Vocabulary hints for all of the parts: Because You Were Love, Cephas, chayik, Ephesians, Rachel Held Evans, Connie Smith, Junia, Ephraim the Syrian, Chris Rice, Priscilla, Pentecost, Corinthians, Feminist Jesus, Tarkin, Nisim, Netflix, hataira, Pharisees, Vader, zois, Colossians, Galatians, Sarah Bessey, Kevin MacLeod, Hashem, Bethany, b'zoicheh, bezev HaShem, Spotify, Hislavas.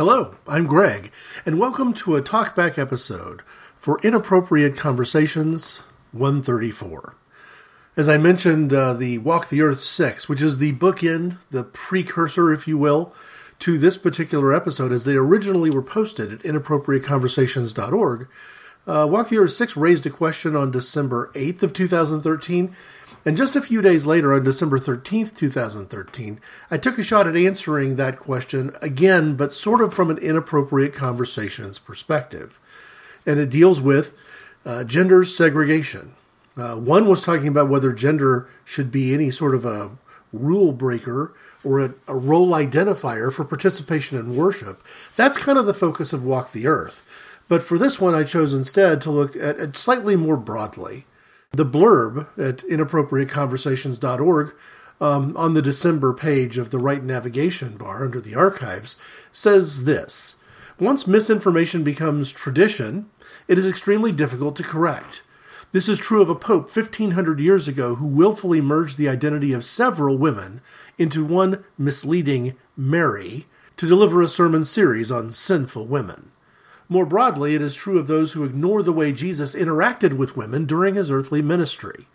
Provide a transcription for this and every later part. Hello, I'm Greg, and welcome to a talkback episode for Inappropriate Conversations 134. As I mentioned, the Walk the Earth 6, which is the bookend, the precursor, if you will, to this particular episode, as they originally were posted at inappropriateconversations.org, Walk the Earth 6 raised a question on December 8th of 2013, and just a few days later, on December 13th, 2013, I took a shot at answering that question again, but sort of from an inappropriate conversations perspective. And it deals with gender segregation. One was talking about whether gender should be any sort of a rule breaker or a role identifier for participation in worship. That's kind of the focus of Walk the Earth. But for this one, I chose instead to look at it slightly more broadly. The blurb at inappropriateconversations.org on the December page of the right navigation bar under the archives says this: once misinformation becomes tradition, it is extremely difficult to correct. This is true of a pope 1,500 years ago who willfully merged the identity of several women into one misleading Mary to deliver a sermon series on sinful women. More broadly, it is true of those who ignore the way Jesus interacted with women during his earthly ministry.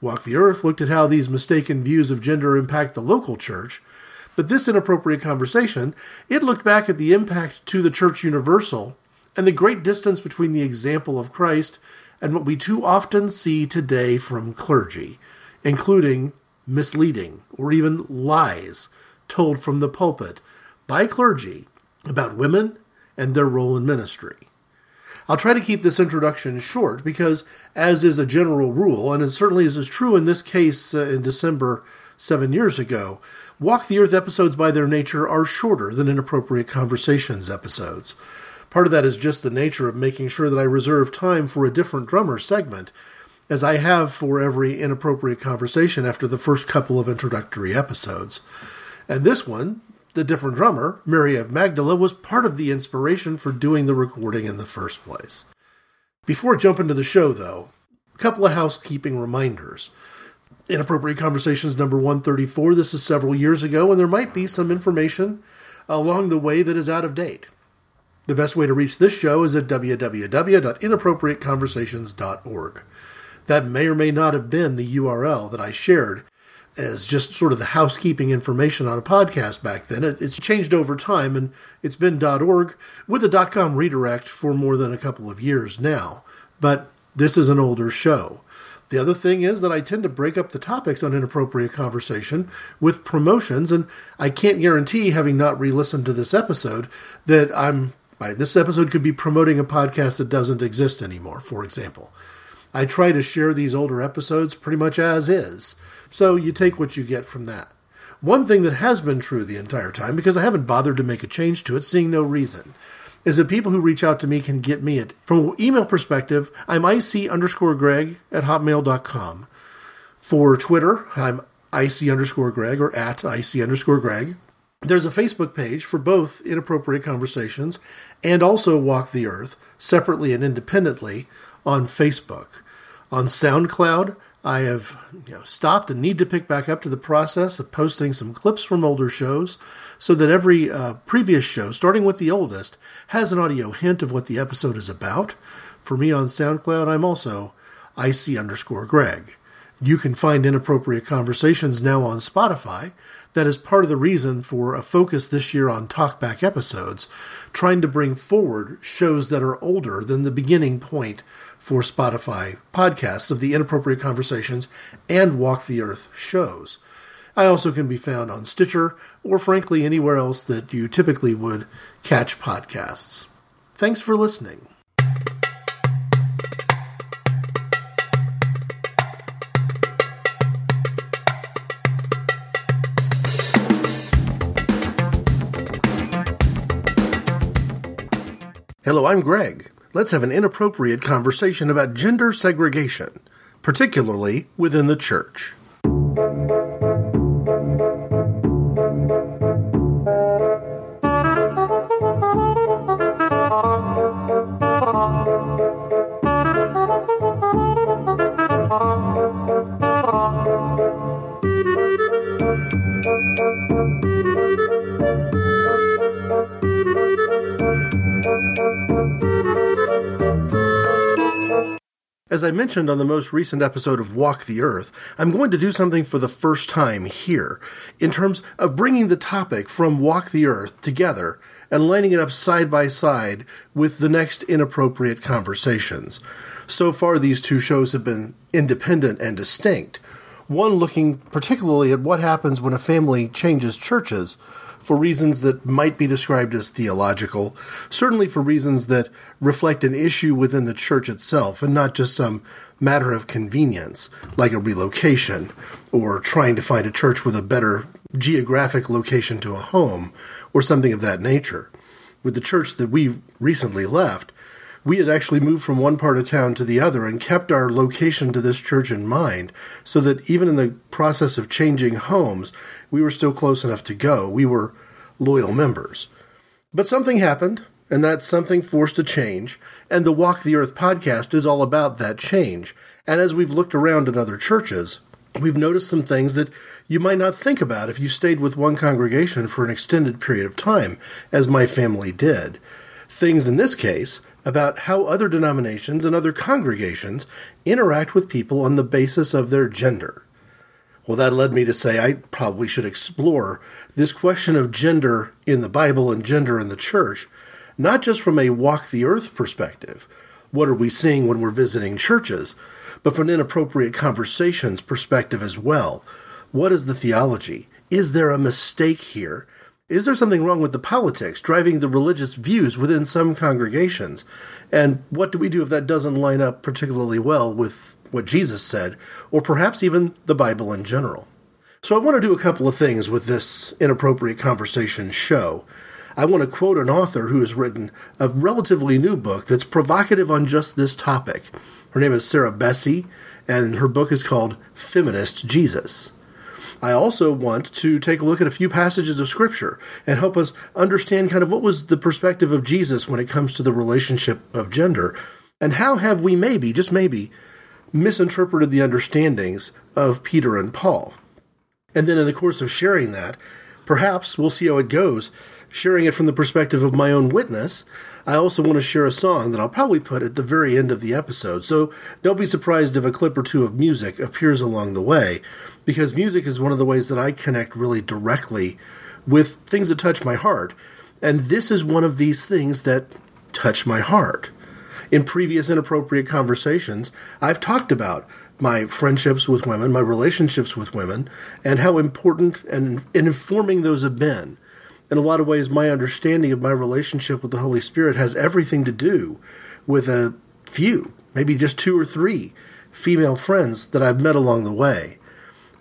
Walk the Earth looked at how these mistaken views of gender impact the local church, but this inappropriate conversation, it looked back at the impact to the church universal and the great distance between the example of Christ and what we too often see today from clergy, including misleading or even lies told from the pulpit by clergy about women and their role in ministry. I'll try to keep this introduction short because, as is a general rule, and it certainly is true in this case in December 7 years ago, Walk the Earth episodes by their nature are shorter than Inappropriate Conversations episodes. Part of that is just the nature of making sure that I reserve time for a different drummer segment, as I have for every Inappropriate Conversation after the first couple of introductory episodes. And this one, the different drummer, Mary of Magdala, was part of the inspiration for doing the recording in the first place. Before I jump into the show, though, a couple of housekeeping reminders. Inappropriate Conversations number 134, this is several years ago, and there might be some information along the way that is out of date. The best way to reach this show is at www.inappropriateconversations.org. That may or may not have been the URL that I shared as just sort of the housekeeping information on a podcast back then. It's changed over time, and it's been .org with a .com redirect for more than a couple of years now. But this is an older show. The other thing is that I tend to break up the topics on Inappropriate Conversation with promotions, and I can't guarantee, having not re-listened to this episode, that this episode could be promoting a podcast that doesn't exist anymore, for example. I try to share these older episodes pretty much as is. So you take what you get from that. One thing that has been true the entire time, because I haven't bothered to make a change to it, seeing no reason, is that people who reach out to me can get me at, from an email perspective, I'm ic_greg@hotmail.com. For Twitter, I'm ic_greg or at ic_greg. There's a Facebook page for both Inappropriate Conversations and also Walk the Earth, separately and independently, on Facebook. On SoundCloud, I have stopped and need to pick back up to the process of posting some clips from older shows so that every previous show, starting with the oldest, has an audio hint of what the episode is about. For me on SoundCloud, I'm also IC_Greg. You can find Inappropriate Conversations now on Spotify. That is part of the reason for a focus this year on talkback episodes, trying to bring forward shows that are older than the beginning point for Spotify podcasts of the Inappropriate Conversations and Walk the Earth shows. I also can be found on Stitcher or, frankly, anywhere else that you typically would catch podcasts. Thanks for listening. Hello, I'm Greg. Let's have an inappropriate conversation about gender segregation, particularly within the church. As I mentioned on the most recent episode of Walk the Earth, I'm going to do something for the first time here, in terms of bringing the topic from Walk the Earth together and lining it up side by side with the next Inappropriate Conversations. So far, these two shows have been independent and distinct, one looking particularly at what happens when a family changes churches for reasons that might be described as theological, certainly for reasons that reflect an issue within the church itself and not just some matter of convenience, like a relocation or trying to find a church with a better geographic location to a home or something of that nature. With the church that we recently left, we had actually moved from one part of town to the other and kept our location to this church in mind so that even in the process of changing homes, we were still close enough to go. We were loyal members. But something happened, and that something forced a change, and the Walk the Earth podcast is all about that change. And as we've looked around at other churches, we've noticed some things that you might not think about if you stayed with one congregation for an extended period of time, as my family did. Things in this case about how other denominations and other congregations interact with people on the basis of their gender. Well, that led me to say I probably should explore this question of gender in the Bible and gender in the church, not just from a Walk the Earth perspective, what are we seeing when we're visiting churches, but from an Inappropriate Conversations perspective as well. What is the theology? Is there a mistake here? Is there something wrong with the politics driving the religious views within some congregations? And what do we do if that doesn't line up particularly well with what Jesus said, or perhaps even the Bible in general? So I want to do a couple of things with this Inappropriate Conversation show. I want to quote an author who has written a relatively new book that's provocative on just this topic. Her name is Sarah Bessey, and her book is called Feminist Jesus. I also want to take a look at a few passages of Scripture and help us understand kind of what was the perspective of Jesus when it comes to the relationship of gender, and how have we maybe, just maybe, misinterpreted the understandings of Peter and Paul. And then in the course of sharing that, perhaps we'll see how it goes, sharing it from the perspective of my own witness. I also want to share a song that I'll probably put at the very end of the episode, so don't be surprised if a clip or two of music appears along the way, because music is one of the ways that I connect really directly with things that touch my heart. And this is one of these things that touch my heart. In previous Inappropriate Conversations, I've talked about my friendships with women, my relationships with women, and how important and informing those have been. In a lot of ways, my understanding of my relationship with the Holy Spirit has everything to do with a few, maybe just 2 or 3 female friends that I've met along the way.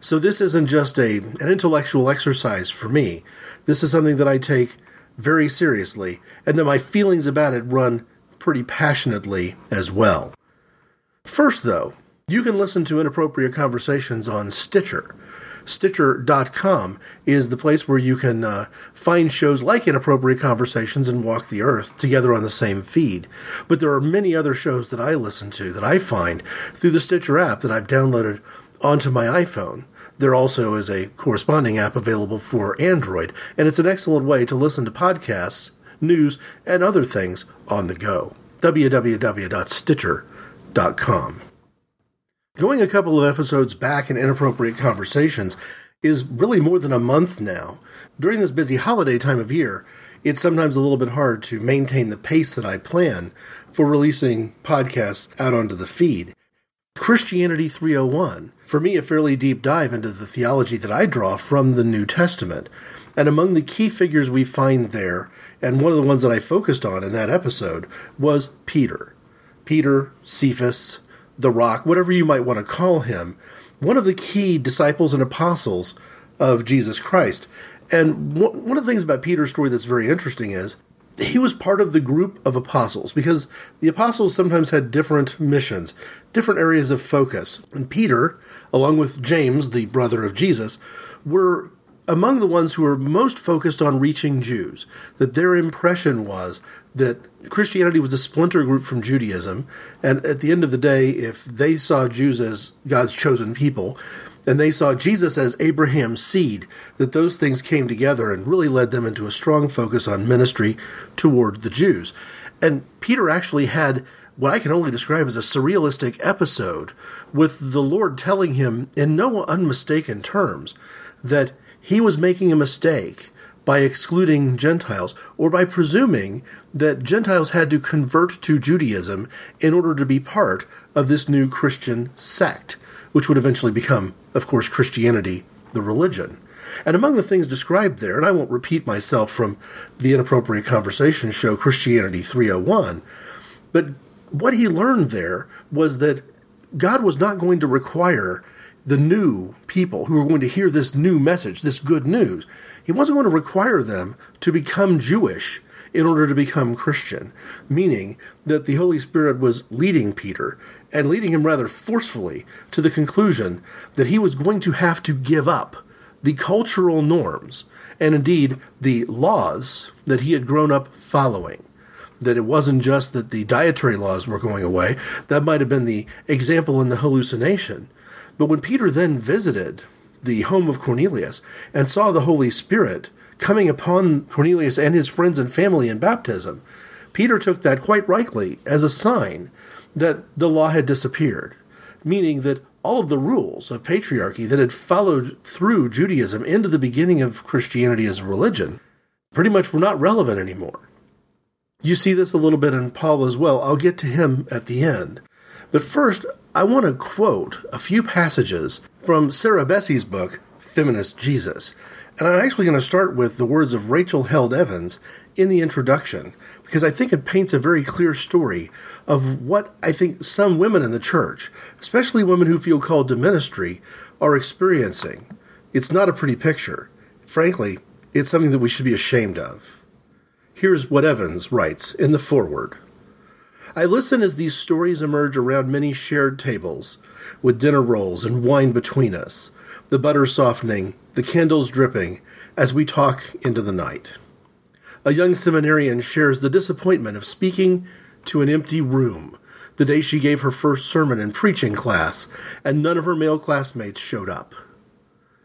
So this isn't just an intellectual exercise for me. This is something that I take very seriously, and that my feelings about it run pretty passionately as well. First, though, you can listen to Inappropriate Conversations on Stitcher. Stitcher.com is the place where you can find shows like Inappropriate Conversations and Walk the Earth together on the same feed. But there are many other shows that I listen to that I find through the Stitcher app that I've downloaded onto my iPhone. There also is a corresponding app available for Android, and it's an excellent way to listen to podcasts, news, and other things on the go. www.stitcher.com. Going a couple of episodes back in Inappropriate Conversations is really more than a month now. During this busy holiday time of year, it's sometimes a little bit hard to maintain the pace that I plan for releasing podcasts out onto the feed. Christianity 301, for me, a fairly deep dive into the theology that I draw from the New Testament. And among the key figures we find there, and one of the ones that I focused on in that episode, was Peter. Peter, Cephas, the Rock, whatever you might want to call him, one of the key disciples and apostles of Jesus Christ. And one of the things about Peter's story that's very interesting is he was part of the group of apostles, because the apostles sometimes had different missions, different areas of focus. And Peter, along with James, the brother of Jesus, were among the ones who were most focused on reaching Jews, that their impression was that Christianity was a splinter group from Judaism, and at the end of the day, if they saw Jews as God's chosen people, and they saw Jesus as Abraham's seed, that those things came together and really led them into a strong focus on ministry toward the Jews. And Peter actually had what I can only describe as a surrealistic episode, with the Lord telling him in no unmistaken terms that he was making a mistake by excluding Gentiles, or by presuming that Gentiles had to convert to Judaism in order to be part of this new Christian sect, which would eventually become, of course, Christianity, the religion. And among the things described there, and I won't repeat myself from the Inappropriate Conversation show, Christianity 301, but what he learned there was that God was not going to require the new people who were going to hear this new message, this good news. He wasn't going to require them to become Jewish in order to become Christian, meaning that the Holy Spirit was leading Peter and leading him rather forcefully to the conclusion that he was going to have to give up the cultural norms and indeed the laws that he had grown up following. That it wasn't just that the dietary laws were going away. That might have been the example in the hallucination. But when Peter then visited the home of Cornelius and saw the Holy Spirit coming upon Cornelius and his friends and family in baptism, Peter took that quite rightly as a sign that the law had disappeared, meaning that all of the rules of patriarchy that had followed through Judaism into the beginning of Christianity as a religion pretty much were not relevant anymore. You see this a little bit in Paul as well. I'll get to him at the end. But first, I want to quote a few passages from Sarah Bessey's book, Feminist Jesus. And I'm actually going to start with the words of Rachel Held Evans in the introduction, because I think it paints a very clear story of what I think some women in the church, especially women who feel called to ministry, are experiencing. It's not a pretty picture. Frankly, it's something that we should be ashamed of. Here's what Evans writes in the foreword. I listen as these stories emerge around many shared tables, with dinner rolls and wine between us, the butter softening, the candles dripping, as we talk into the night. A young seminarian shares the disappointment of speaking to an empty room the day she gave her first sermon in preaching class, and none of her male classmates showed up.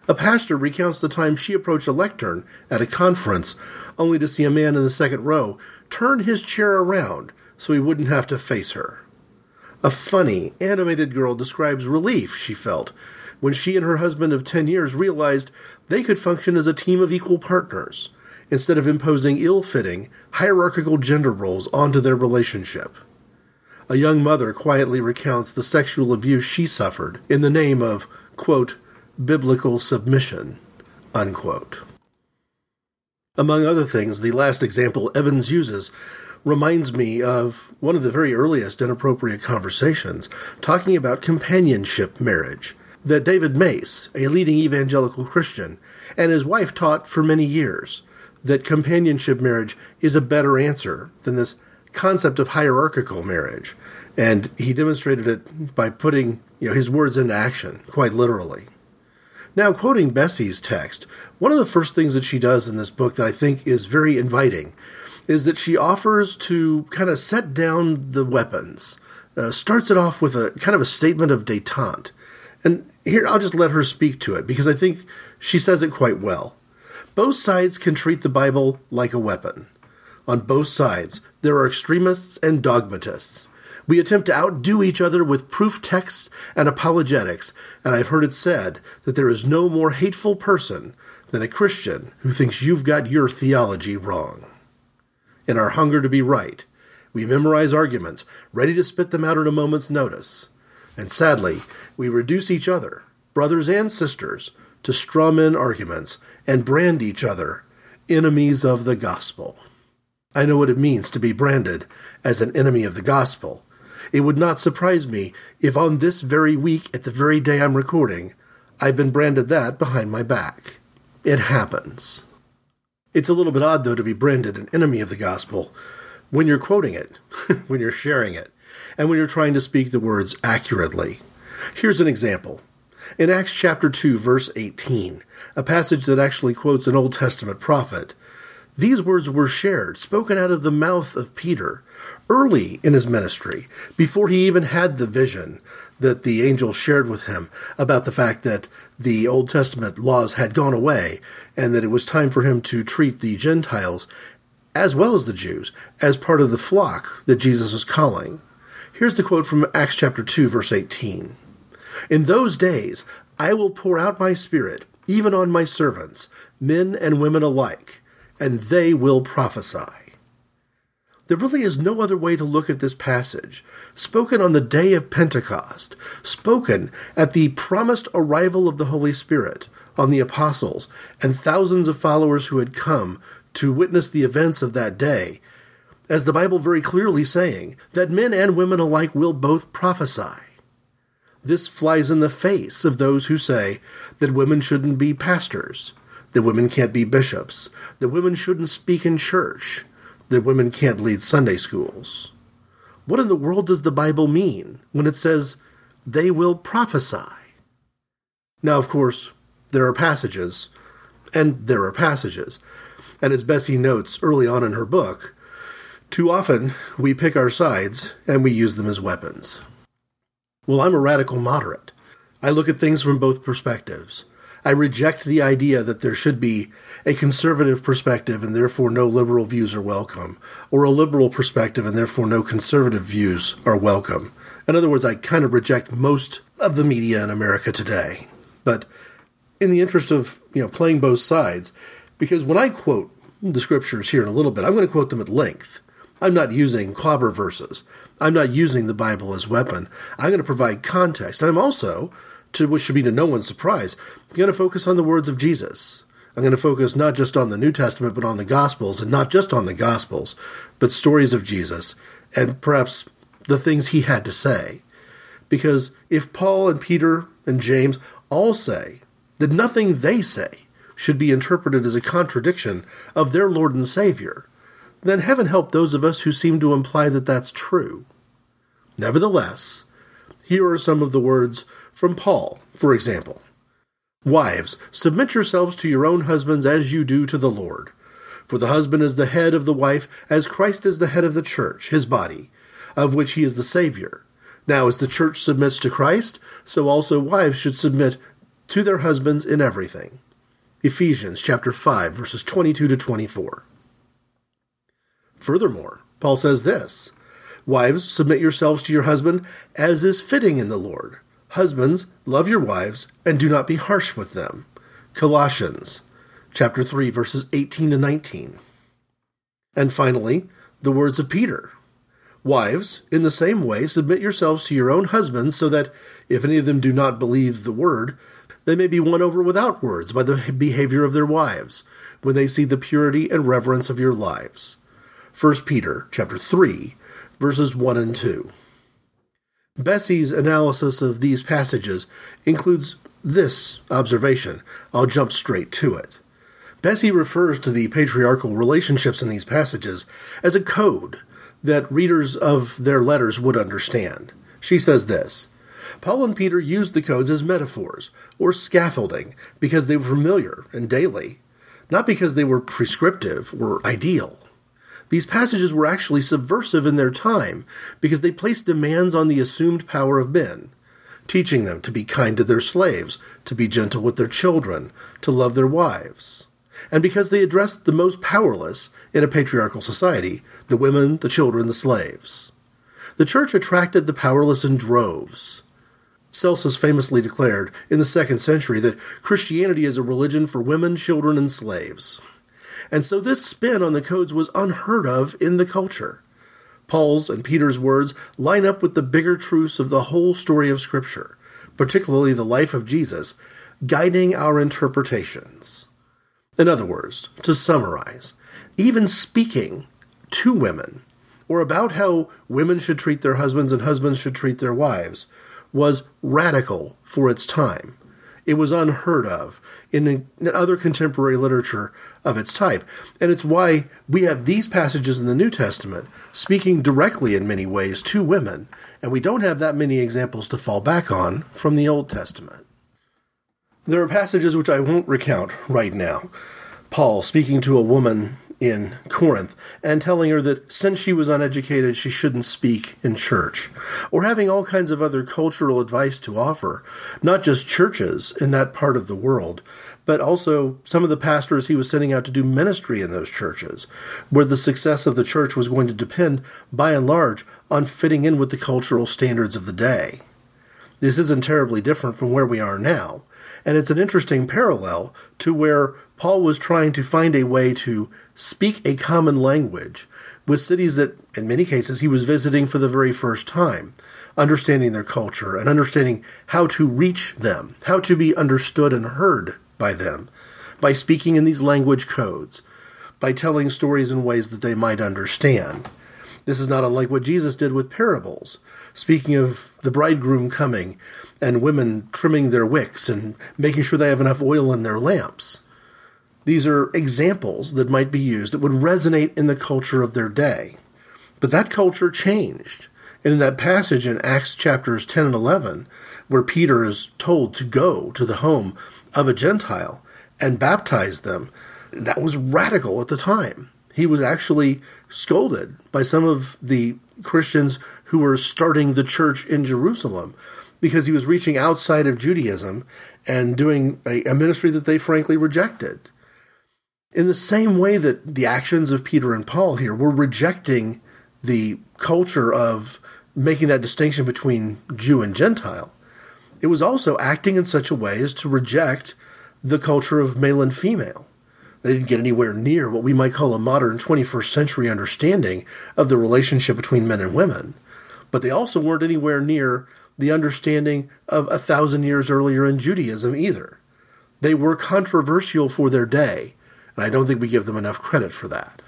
A pastor recounts the time she approached a lectern at a conference, only to see a man in the second row turn his chair around so he wouldn't have to face her. A funny, animated girl describes relief she felt when she and her husband of 10 years realized they could function as a team of equal partners, instead of imposing ill-fitting, hierarchical gender roles onto their relationship. A young mother quietly recounts the sexual abuse she suffered in the name of, quote, biblical submission, unquote. Among other things, the last example Evans uses reminds me of one of the very earliest Inappropriate Conversations, talking about companionship marriage, that David Mace, a leading evangelical Christian, and his wife taught for many years, that companionship marriage is a better answer than this concept of hierarchical marriage. And he demonstrated it by putting his words into action, quite literally. Now, quoting Bessie's text, one of the first things that she does in this book that I think is very inviting is that she offers to kind of set down the weapons, starts it off with a kind of a statement of detente. And here, I'll just let her speak to it, because I think she says it quite well. Both sides can treat the Bible like a weapon. On both sides, there are extremists and dogmatists. We attempt to outdo each other with proof texts and apologetics, and I've heard it said that there is no more hateful person than a Christian who thinks you've got your theology wrong. In our hunger to be right, we memorize arguments, ready to spit them out at a moment's notice. And sadly, we reduce each other, brothers and sisters, to straw men arguments and brand each other enemies of the gospel. I know what it means to be branded as an enemy of the gospel. It would not surprise me if on this very week, at the very day I'm recording, I've been branded that behind my back. It happens. It's a little bit odd, though, to be branded an enemy of the gospel when you're quoting it, when you're sharing it, and when you're trying to speak the words accurately. Here's an example. In Acts chapter 2, verse 18, a passage that actually quotes an Old Testament prophet, these words were shared, spoken out of the mouth of Peter, early in his ministry, before he even had the vision that the angel shared with him about the fact that the Old Testament laws had gone away and that it was time for him to treat the Gentiles, as well as the Jews, as part of the flock that Jesus was calling. Here's the quote from Acts chapter 2, verse 18. "In those days I will pour out my Spirit, even on my servants, men and women alike, and they will prophesy." There really is no other way to look at this passage, spoken on the day of Pentecost, spoken at the promised arrival of the Holy Spirit on the apostles and thousands of followers who had come to witness the events of that day, as the Bible very clearly saying that men and women alike will both prophesy. This flies in the face of those who say that women shouldn't be pastors, that women can't be bishops, that women shouldn't speak in church, that women can't lead Sunday schools. What in the world does the Bible mean when it says they will prophesy? Now, of course, there are passages, and there are passages. And as Bessey notes early on in her book, too often we pick our sides and we use them as weapons. Well, I'm a radical moderate. I look at things from both perspectives. I reject the idea that there should be a conservative perspective and therefore no liberal views are welcome, or a liberal perspective and therefore no conservative views are welcome. In other words, I kind of reject most of the media in America today. But in the interest of, playing both sides, because when I quote the scriptures here in a little bit, I'm going to quote them at length. I'm not using clobber verses. I'm not using the Bible as weapon. I'm going to provide context. I'm also, to which should be to no one's surprise, I'm going to focus on the words of Jesus. I'm going to focus not just on the New Testament, but on the Gospels, and not just on the Gospels, but stories of Jesus, and perhaps the things he had to say. Because if Paul and Peter and James all say that nothing they say should be interpreted as a contradiction of their Lord and Savior, then heaven help those of us who seem to imply that that's true. Nevertheless, here are some of the words from Paul, for example. "Wives, submit yourselves to your own husbands as you do to the Lord. For the husband is the head of the wife, as Christ is the head of the church, his body, of which he is the Savior. Now as the church submits to Christ, so also wives should submit to their husbands in everything." Ephesians chapter 5, verses 22 to 24. Furthermore, Paul says this, "Wives, submit yourselves to your husband as is fitting in the Lord. Husbands, love your wives, and do not be harsh with them." Colossians chapter 3, verses 18 to 19. And finally, the words of Peter, "Wives, in the same way, submit yourselves to your own husbands, so that, if any of them do not believe the word, they may be won over without words by the behavior of their wives, when they see the purity and reverence of your lives." 1 Peter chapter 3, verses 1 and 2. Bessey's analysis of these passages includes this observation. I'll jump straight to it. Bessey refers to the patriarchal relationships in these passages as a code that readers of their letters would understand. She says this, "Paul and Peter used the codes as metaphors, or scaffolding, because they were familiar and daily, not because they were prescriptive or ideal. These passages were actually subversive in their time because they placed demands on the assumed power of men, teaching them to be kind to their slaves, to be gentle with their children, to love their wives. And because they addressed the most powerless in a patriarchal society, the women, the children, the slaves. The church attracted the powerless in droves. Celsus famously declared in the 2nd century that Christianity is a religion for women, children, and slaves. And so this spin on the codes was unheard of in the culture. Paul's and Peter's words line up with the bigger truths of the whole story of Scripture, particularly the life of Jesus, guiding our interpretations." In other words, to summarize, even speaking to women, or about how women should treat their husbands and husbands should treat their wives, was radical for its time. It was unheard of in other contemporary literature of its type. And it's why we have these passages in the New Testament speaking directly in many ways to women, and we don't have that many examples to fall back on from the Old Testament. There are passages which I won't recount right now. Paul speaking to a woman in Corinth and telling her that since she was uneducated, she shouldn't speak in church, or having all kinds of other cultural advice to offer, not just churches in that part of the world, but also some of the pastors he was sending out to do ministry in those churches, where the success of the church was going to depend, by and large, on fitting in with the cultural standards of the day. This isn't terribly different from where we are now, and it's an interesting parallel to where Paul was trying to find a way to speak a common language with cities that, in many cases, he was visiting for the very first time, understanding their culture and understanding how to reach them, how to be understood and heard by them, by speaking in these language codes, by telling stories in ways that they might understand. This is not unlike what Jesus did with parables, speaking of the bridegroom coming and women trimming their wicks and making sure they have enough oil in their lamps. These are examples that might be used that would resonate in the culture of their day. But that culture changed. And in that passage in Acts chapters 10 and 11, where Peter is told to go to the home of a Gentile and baptize them, that was radical at the time. He was actually scolded by some of the Christians who were starting the church in Jerusalem because he was reaching outside of Judaism and doing a ministry that they frankly rejected. In the same way that the actions of Peter and Paul here were rejecting the culture of making that distinction between Jew and Gentile, it was also acting in such a way as to reject the culture of male and female. They didn't get anywhere near what we might call a modern 21st century understanding of the relationship between men and women, but they also weren't anywhere near the understanding of 1,000 years earlier in Judaism either. They were controversial for their day, and I don't think we give them enough credit for that.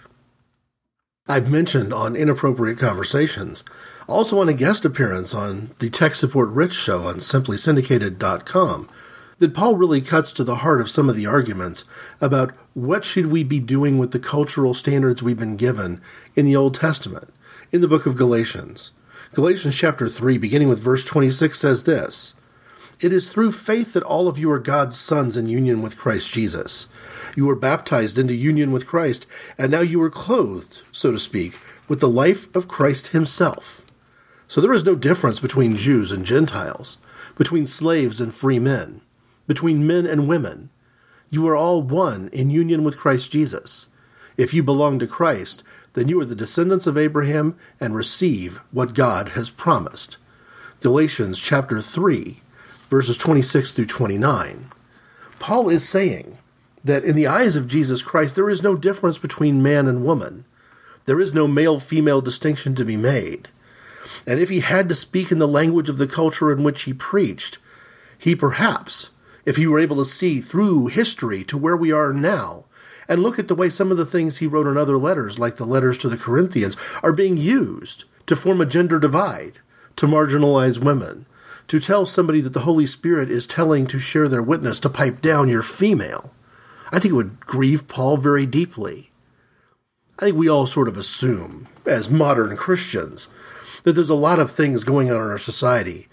I've mentioned on Inappropriate Conversations, also on a guest appearance on the Tech Support Rich show on simplysyndicated.com, that Paul really cuts to the heart of some of the arguments about what should we be doing with the cultural standards we've been given in the Old Testament, in the book of Galatians. Galatians chapter 3, beginning with verse 26, says this, "It is through faith that all of you are God's sons in union with Christ Jesus. You were baptized into union with Christ, and now you are clothed, so to speak, with the life of Christ himself." So there is no difference between Jews and Gentiles, between slaves and free men, between men and women. You are all one in union with Christ Jesus. If you belong to Christ, then you are the descendants of Abraham and receive what God has promised. Galatians chapter 3, verses 26 through 29. Paul is saying that in the eyes of Jesus Christ, there is no difference between man and woman. There is no male-female distinction to be made. And if he had to speak in the language of the culture in which he preached, he perhaps, if he were able to see through history to where we are now, and look at the way some of the things he wrote in other letters, like the letters to the Corinthians, are being used to form a gender divide, to marginalize women, to tell somebody that the Holy Spirit is telling to share their witness, to pipe down your female. I think it would grieve Paul very deeply. I think we all sort of assume, as modern Christians, that there's a lot of things going on in our society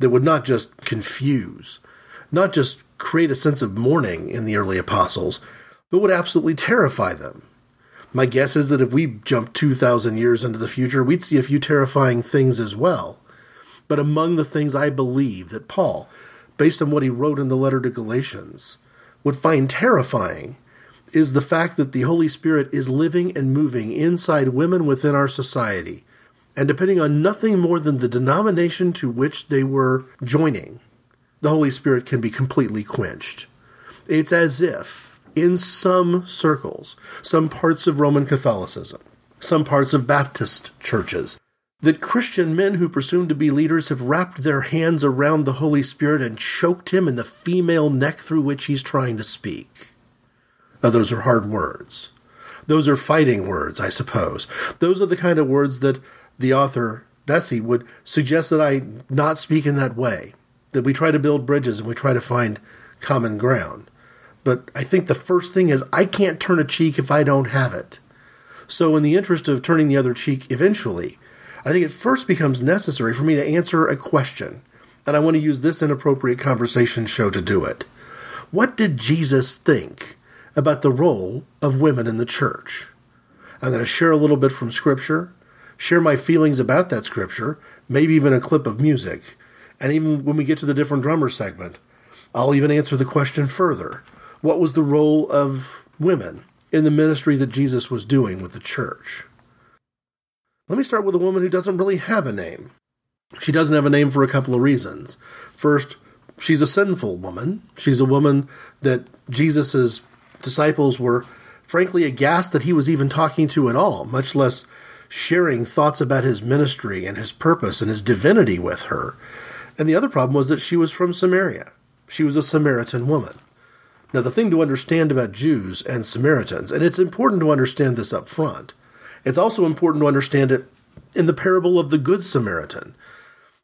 that would not just confuse, not just create a sense of mourning in the early apostles, but would absolutely terrify them. My guess is that if we jumped 2,000 years into the future, we'd see a few terrifying things as well. But among the things I believe that Paul, based on what he wrote in the letter to Galatians, would find terrifying is the fact that the Holy Spirit is living and moving inside women within our society, and depending on nothing more than the denomination to which they were joining, the Holy Spirit can be completely quenched. It's as if, in some circles, some parts of Roman Catholicism, some parts of Baptist churches, that Christian men who presume to be leaders have wrapped their hands around the Holy Spirit and choked him in the female neck through which he's trying to speak. Now, those are hard words. Those are fighting words, I suppose. Those are the kind of words that the author, Bessey, would suggest that I not speak in that way, that we try to build bridges and we try to find common ground. But I think the first thing is I can't turn a cheek if I don't have it. So in the interest of turning the other cheek eventually, I think it first becomes necessary for me to answer a question, and I want to use this Inappropriate Conversation show to do it. What did Jesus think about the role of women in the church? I'm going to share a little bit from Scripture, share my feelings about that Scripture, maybe even a clip of music, and even when we get to the different drummer segment, I'll even answer the question further. What was the role of women in the ministry that Jesus was doing with the church? Let me start with a woman who doesn't really have a name. She doesn't have a name for a couple of reasons. First, she's a sinful woman. She's a woman that Jesus' disciples were frankly aghast that he was even talking to at all, much less sharing thoughts about his ministry and his purpose and his divinity with her. And the other problem was that she was from Samaria. She was a Samaritan woman. Now, the thing to understand about Jews and Samaritans, and it's important to understand this up front, it's also important to understand it in the parable of the Good Samaritan,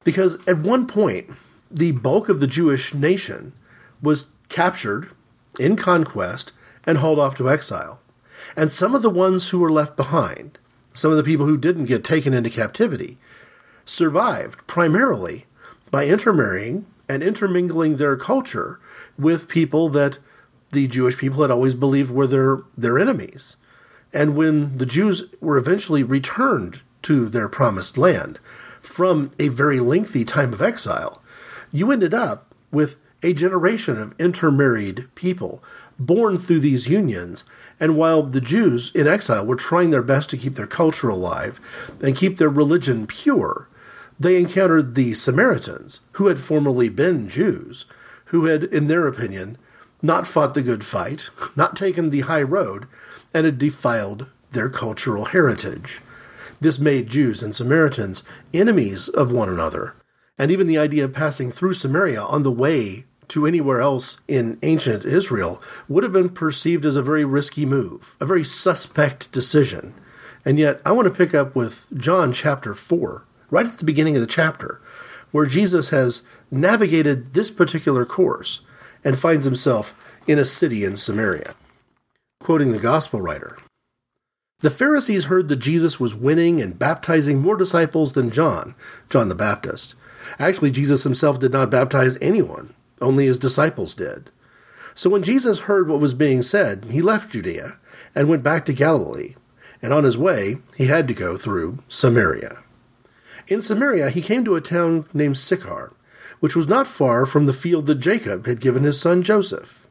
because at one point, the bulk of the Jewish nation was captured in conquest and hauled off to exile. And some of the ones who were left behind, some of the people who didn't get taken into captivity, survived primarily by intermarrying and intermingling their culture with people that the Jewish people had always believed were their enemies. And when the Jews were eventually returned to their promised land from a very lengthy time of exile, you ended up with a generation of intermarried people born through these unions. And while the Jews in exile were trying their best to keep their culture alive and keep their religion pure, they encountered the Samaritans, who had formerly been Jews, who had, in their opinion, not fought the good fight, not taken the high road, and had defiled their cultural heritage. This made Jews and Samaritans enemies of one another, and even the idea of passing through Samaria on the way to anywhere else in ancient Israel would have been perceived as a very risky move, a very suspect decision. And yet, I want to pick up with John chapter 4, right at the beginning of the chapter, where Jesus has navigated this particular course and finds himself in a city in Samaria. Quoting the gospel writer, "The Pharisees heard that Jesus was winning and baptizing more disciples than John the Baptist. Actually, Jesus himself did not baptize anyone, only his disciples did. So when Jesus heard what was being said, he left Judea and went back to Galilee, and on his way he had to go through Samaria. In Samaria he came to a town named Sychar, which was not far from the field that Jacob had given his son Joseph.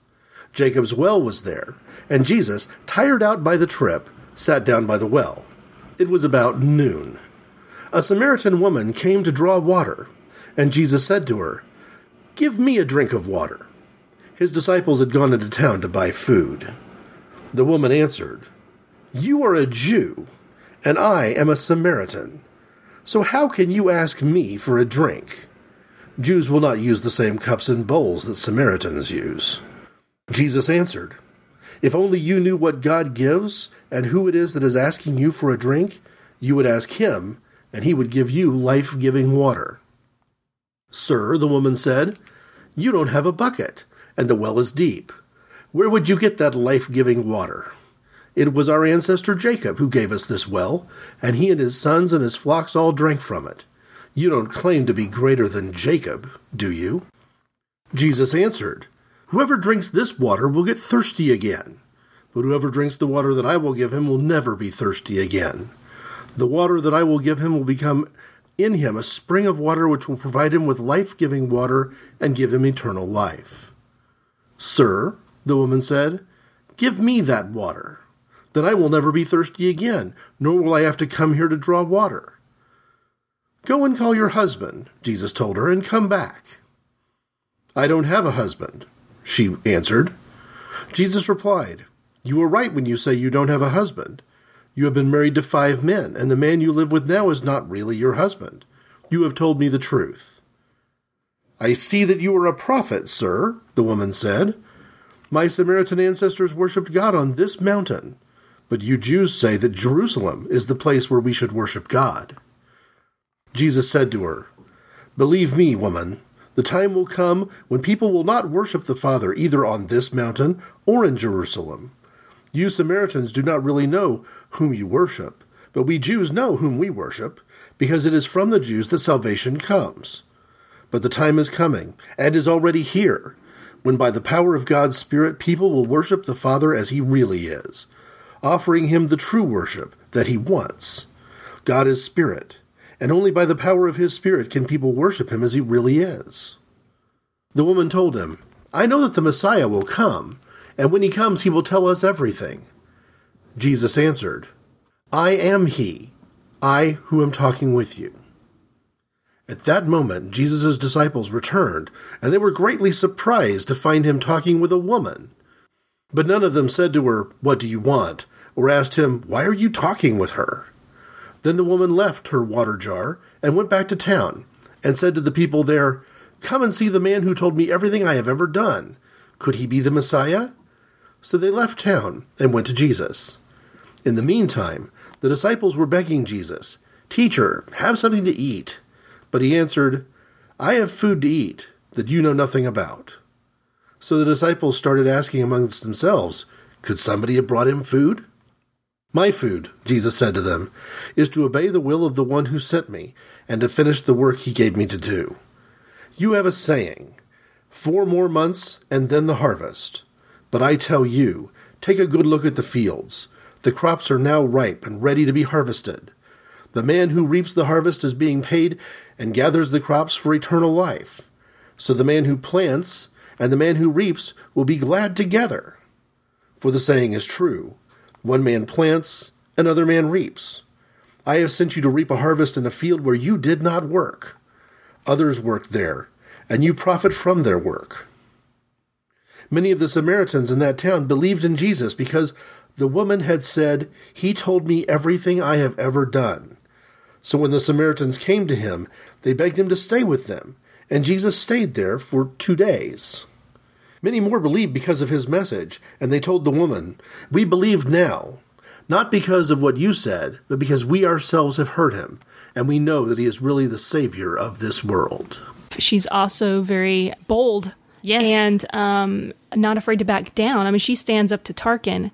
Jacob's well was there, and Jesus, tired out by the trip, sat down by the well. It was about noon. A Samaritan woman came to draw water, and Jesus said to her, 'Give me a drink of water.' His disciples had gone into town to buy food. The woman answered, 'You are a Jew, and I am a Samaritan. So how can you ask me for a drink? Jews will not use the same cups and bowls that Samaritans use.' Jesus answered, 'If only you knew what God gives and who it is that is asking you for a drink, you would ask him, and he would give you life-giving water.' 'Sir,' the woman said, 'you don't have a bucket, and the well is deep. Where would you get that life-giving water? It was our ancestor Jacob who gave us this well, and he and his sons and his flocks all drank from it. You don't claim to be greater than Jacob, do you?' Jesus answered, 'Whoever drinks this water will get thirsty again, but whoever drinks the water that I will give him will never be thirsty again. The water that I will give him will become in him a spring of water which will provide him with life-giving water and give him eternal life.' 'Sir,' the woman said, 'give me that water, that I will never be thirsty again, nor will I have to come here to draw water.' 'Go and call your husband,' Jesus told her, 'and come back.' 'I don't have a husband,' she answered. Jesus replied, 'You are right when you say you don't have a husband. You have been married to 5 men, and the man you live with now is not really your husband. You have told me the truth.' 'I see that you are a prophet, sir,' the woman said. 'My Samaritan ancestors worshipped God on this mountain, but you Jews say that Jerusalem is the place where we should worship God.' Jesus said to her, 'Believe me, woman, the time will come when people will not worship the Father either on this mountain or in Jerusalem. You Samaritans do not really know whom you worship, but we Jews know whom we worship, because it is from the Jews that salvation comes. But the time is coming, and is already here, when by the power of God's Spirit people will worship the Father as he really is, offering him the true worship that he wants. God is Spirit, and only by the power of his Spirit can people worship him as he really is.' The woman told him, 'I know that the Messiah will come, and when he comes he will tell us everything.' Jesus answered, 'I am he. I who am talking with you. At that moment, Jesus' disciples returned, and they were greatly surprised to find him talking with a woman. But none of them said to her, "What do you want?" or asked him, "Why are you talking with her?" Then the woman left her water jar and went back to town, and said to the people there, "Come and see the man who told me everything I have ever done. Could he be the Messiah?" So they left town and went to Jesus. In the meantime, the disciples were begging Jesus, "Teacher, have something to eat." But he answered, "I have food to eat that you know nothing about." So the disciples started asking amongst themselves, "Could somebody have brought him food?" "My food," Jesus said to them, "is to obey the will of the one who sent me, and to finish the work he gave me to do. You have a saying, 4 more months and then the harvest. But I tell you, take a good look at the fields. The crops are now ripe and ready to be harvested. The man who reaps the harvest is being paid and gathers the crops for eternal life. So the man who plants and the man who reaps will be glad together. For the saying is true, 1 man plants, another man reaps. I have sent you to reap a harvest in a field where you did not work. Others work there, and you profit from their work." Many of the Samaritans in that town believed in Jesus because the woman had said, "He told me everything I have ever done." So when the Samaritans came to him, they begged him to stay with them, and Jesus stayed there for 2 days. Many more believed because of his message, and they told the woman, "We believe now, not because of what you said, but because we ourselves have heard him, and we know that he is really the Savior of this world." She's also very bold. Yes. And not afraid to back down. I mean, she stands up to Tarkin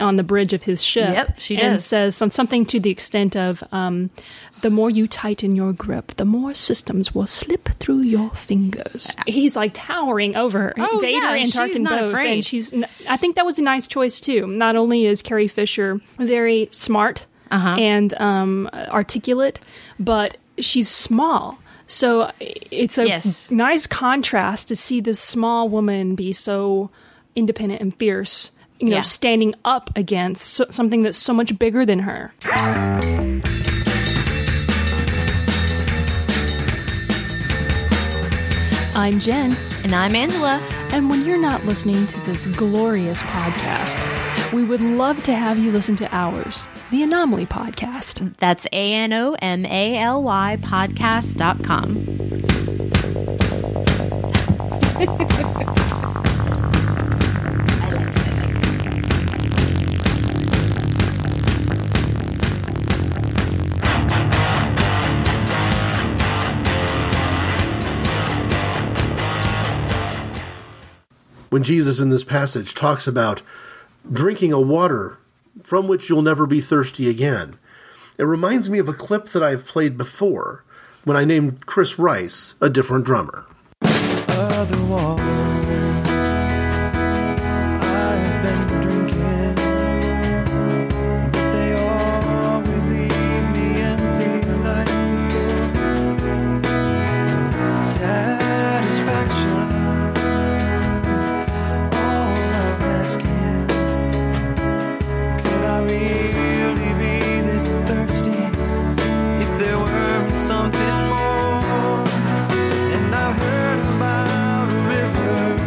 on the bridge of his ship. Yep, she does. And says something to the extent of, "The more you tighten your grip, the more systems will slip through your fingers." He's like towering over her. Oh, Vader and Tarkin she's not both. Afraid. And she's, I think that was a nice choice, too. Not only is Carrie Fisher very smart and articulate, but she's small. So it's a nice contrast to see this small woman be so independent and fierce, you know, standing up against something that's so much bigger than her. I'm Jen. And I'm Angela. And when you're not listening to this glorious podcast, we would love to have you listen to ours, The Anomaly Podcast. That's ANOMALY podcast.com. When Jesus in this passage talks about drinking a water from which you'll never be thirsty again, it reminds me of a clip that I've played before when I named Chris Rice a different drummer. Other wall, I've been drinking, but they always leave me empty like before. Satisfaction. Really be this thirsty if there were something more. And I heard about a river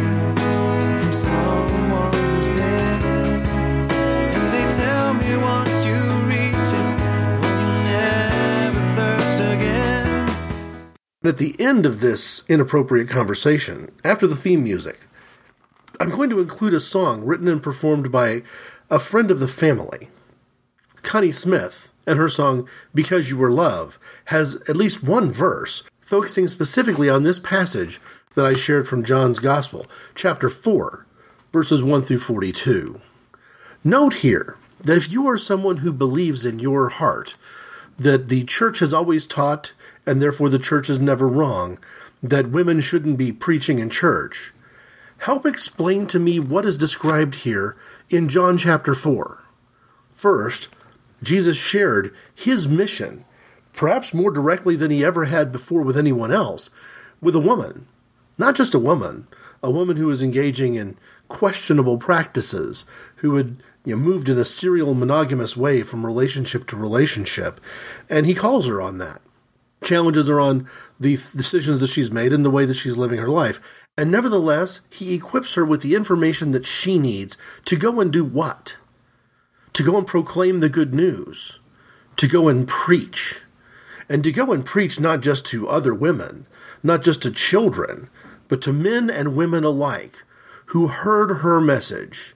from someone who's been, and they tell me once you reach it, you'll never thirst again. At the end of this inappropriate conversation, after the theme music, I'm going to include a song written and performed by a friend of the family. Connie Smith, and her song Because You Were Love, has at least one verse focusing specifically on this passage that I shared from John's Gospel, chapter 4, verses 1 through 42. Note here that if you are someone who believes in your heart that the church has always taught, and therefore the church is never wrong, that women shouldn't be preaching in church, help explain to me what is described here in John chapter 4. First, Jesus shared his mission, perhaps more directly than he ever had before with anyone else, with a woman. Not just a woman who is engaging in questionable practices, who had moved in a serial monogamous way from relationship to relationship, and he calls her on that. Challenges her on the decisions that she's made and the way that she's living her life. And nevertheless, he equips her with the information that she needs to go and do what? To go and proclaim the good news, to go and preach, and to go and preach not just to other women, not just to children, but to men and women alike who heard her message,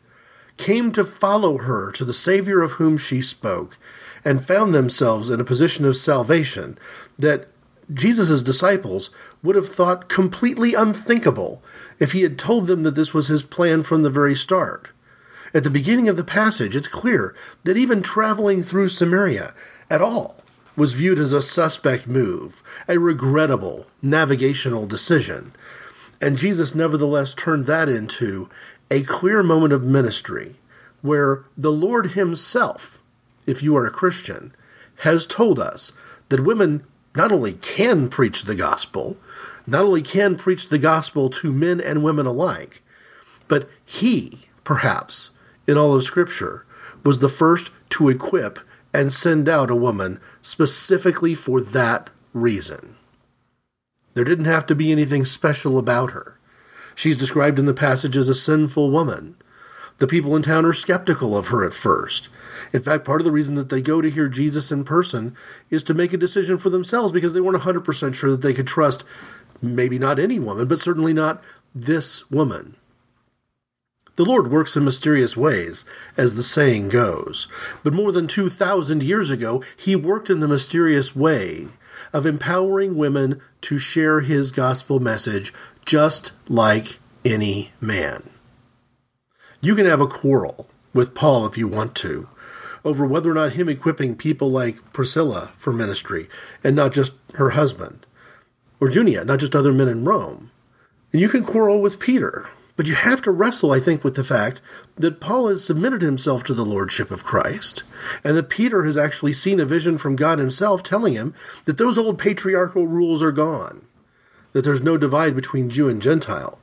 came to follow her to the Savior of whom she spoke, and found themselves in a position of salvation that Jesus' disciples would have thought completely unthinkable if he had told them that this was his plan from the very start. At the beginning of the passage, it's clear that even traveling through Samaria at all was viewed as a suspect move, a regrettable navigational decision. And Jesus nevertheless turned that into a clear moment of ministry where the Lord himself, if you are a Christian, has told us that women not only can preach the gospel, not only can preach the gospel to men and women alike, but he, perhaps, in all of Scripture, was the first to equip and send out a woman specifically for that reason. There didn't have to be anything special about her. She's described in the passage as a sinful woman. The people in town are skeptical of her at first. In fact, part of the reason that they go to hear Jesus in person is to make a decision for themselves because they weren't 100% sure that they could trust maybe not any woman, but certainly not this woman. The Lord works in mysterious ways, as the saying goes. But more than 2,000 years ago, he worked in the mysterious way of empowering women to share his gospel message just like any man. You can have a quarrel with Paul if you want to, over whether or not him equipping people like Priscilla for ministry, and not just her husband, or Junia, not just other men in Rome. And you can quarrel with Peter, but you have to wrestle, I think, with the fact that Paul has submitted himself to the lordship of Christ, and that Peter has actually seen a vision from God himself telling him that those old patriarchal rules are gone, that there's no divide between Jew and Gentile,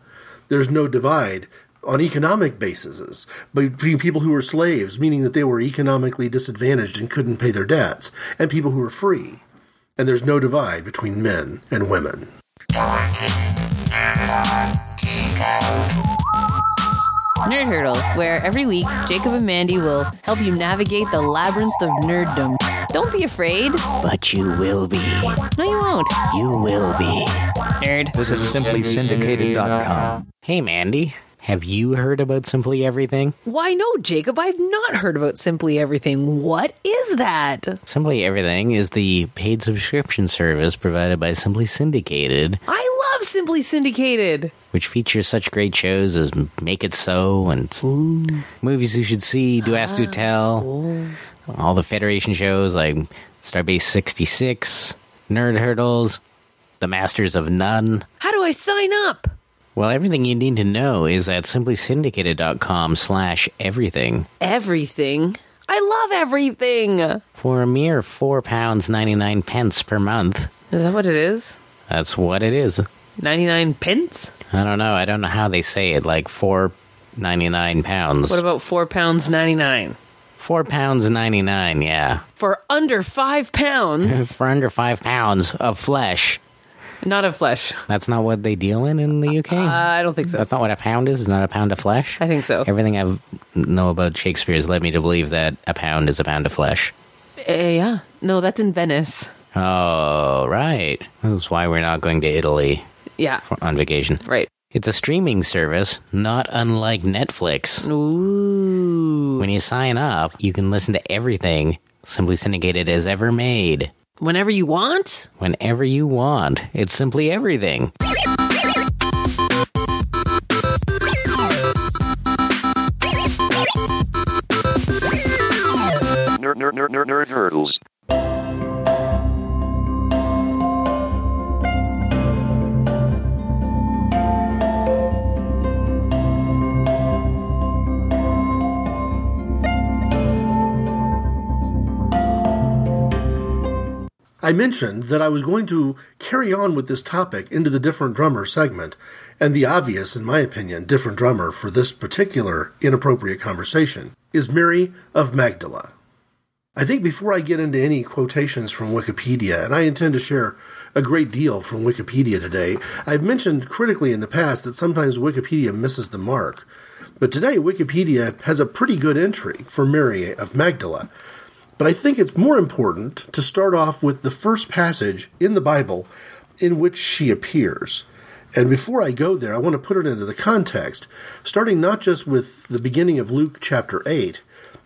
there's no divide on economic bases, between people who were slaves, meaning that they were economically disadvantaged and couldn't pay their debts, and people who were free. And there's no divide between men and women. Nerd Hurdles, where every week, Jacob and Mandy will help you navigate the labyrinth of nerddom. Don't be afraid. But you will be. No, you won't. You will be. Nerd. This is simplysyndicated.com. Hey, Mandy. Have you heard about Simply Everything? Why, no, Jacob, I've not heard about Simply Everything. What is that? Simply Everything is the paid subscription service provided by Simply Syndicated. I love Simply Syndicated! Which features such great shows as Make It So and Ooh. Movies You Should See, Do Ask, Do Tell. Ooh. All the Federation shows like Starbase 66, Nerd Hurdles, The Masters of None. How do I sign up? Well, everything you need to know is at simplysyndicated.com/everything. Everything? I love everything! For a mere £4.99 per month. Is that what it is? That's what it is. 99 pence? I don't know. I don't know how they say it. Like £4.99. What about £4.99? £4.99, yeah. For under £5? For under £5 of flesh. Not of flesh. That's not what they deal in the UK? I don't think so. That's not what a pound is? It's not a pound of flesh? I think so. Everything I know about Shakespeare has led me to believe that a pound is a pound of flesh. Yeah. No, that's in Venice. Oh, right. That's why we're not going to Italy. Yeah. On vacation. Right. It's a streaming service, not unlike Netflix. Ooh. When you sign up, you can listen to everything Simply Syndicated has ever made. Whenever you want? Whenever you want. It's Simply Everything. Nerd Hurdles. I mentioned that I was going to carry on with this topic into the Different Drummer segment, and the obvious, in my opinion, different drummer for this particular inappropriate conversation is Mary of Magdala. I think before I get into any quotations from Wikipedia, and I intend to share a great deal from Wikipedia today, I've mentioned critically in the past that sometimes Wikipedia misses the mark, but today Wikipedia has a pretty good entry for Mary of Magdala. But I think it's more important to start off with the first passage in the Bible in which she appears. And before I go there, I want to put it into the context, starting not just with the beginning of Luke chapter 8,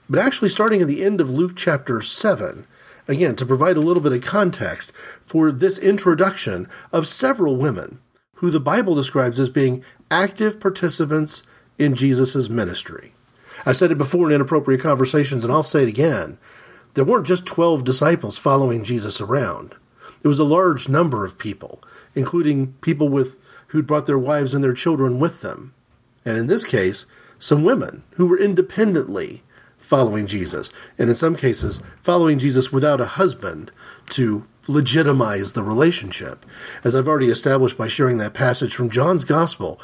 but actually starting at the end of Luke chapter 7, again, to provide a little bit of context for this introduction of several women who the Bible describes as being active participants in Jesus' ministry. I've said it before in Inappropriate Conversations, and I'll say it again. There weren't just 12 disciples following Jesus around. It was a large number of people, including people who'd brought their wives and their children with them. And in this case, some women who were independently following Jesus, and in some cases, following Jesus without a husband to legitimize the relationship. As I've already established by sharing that passage from John's Gospel,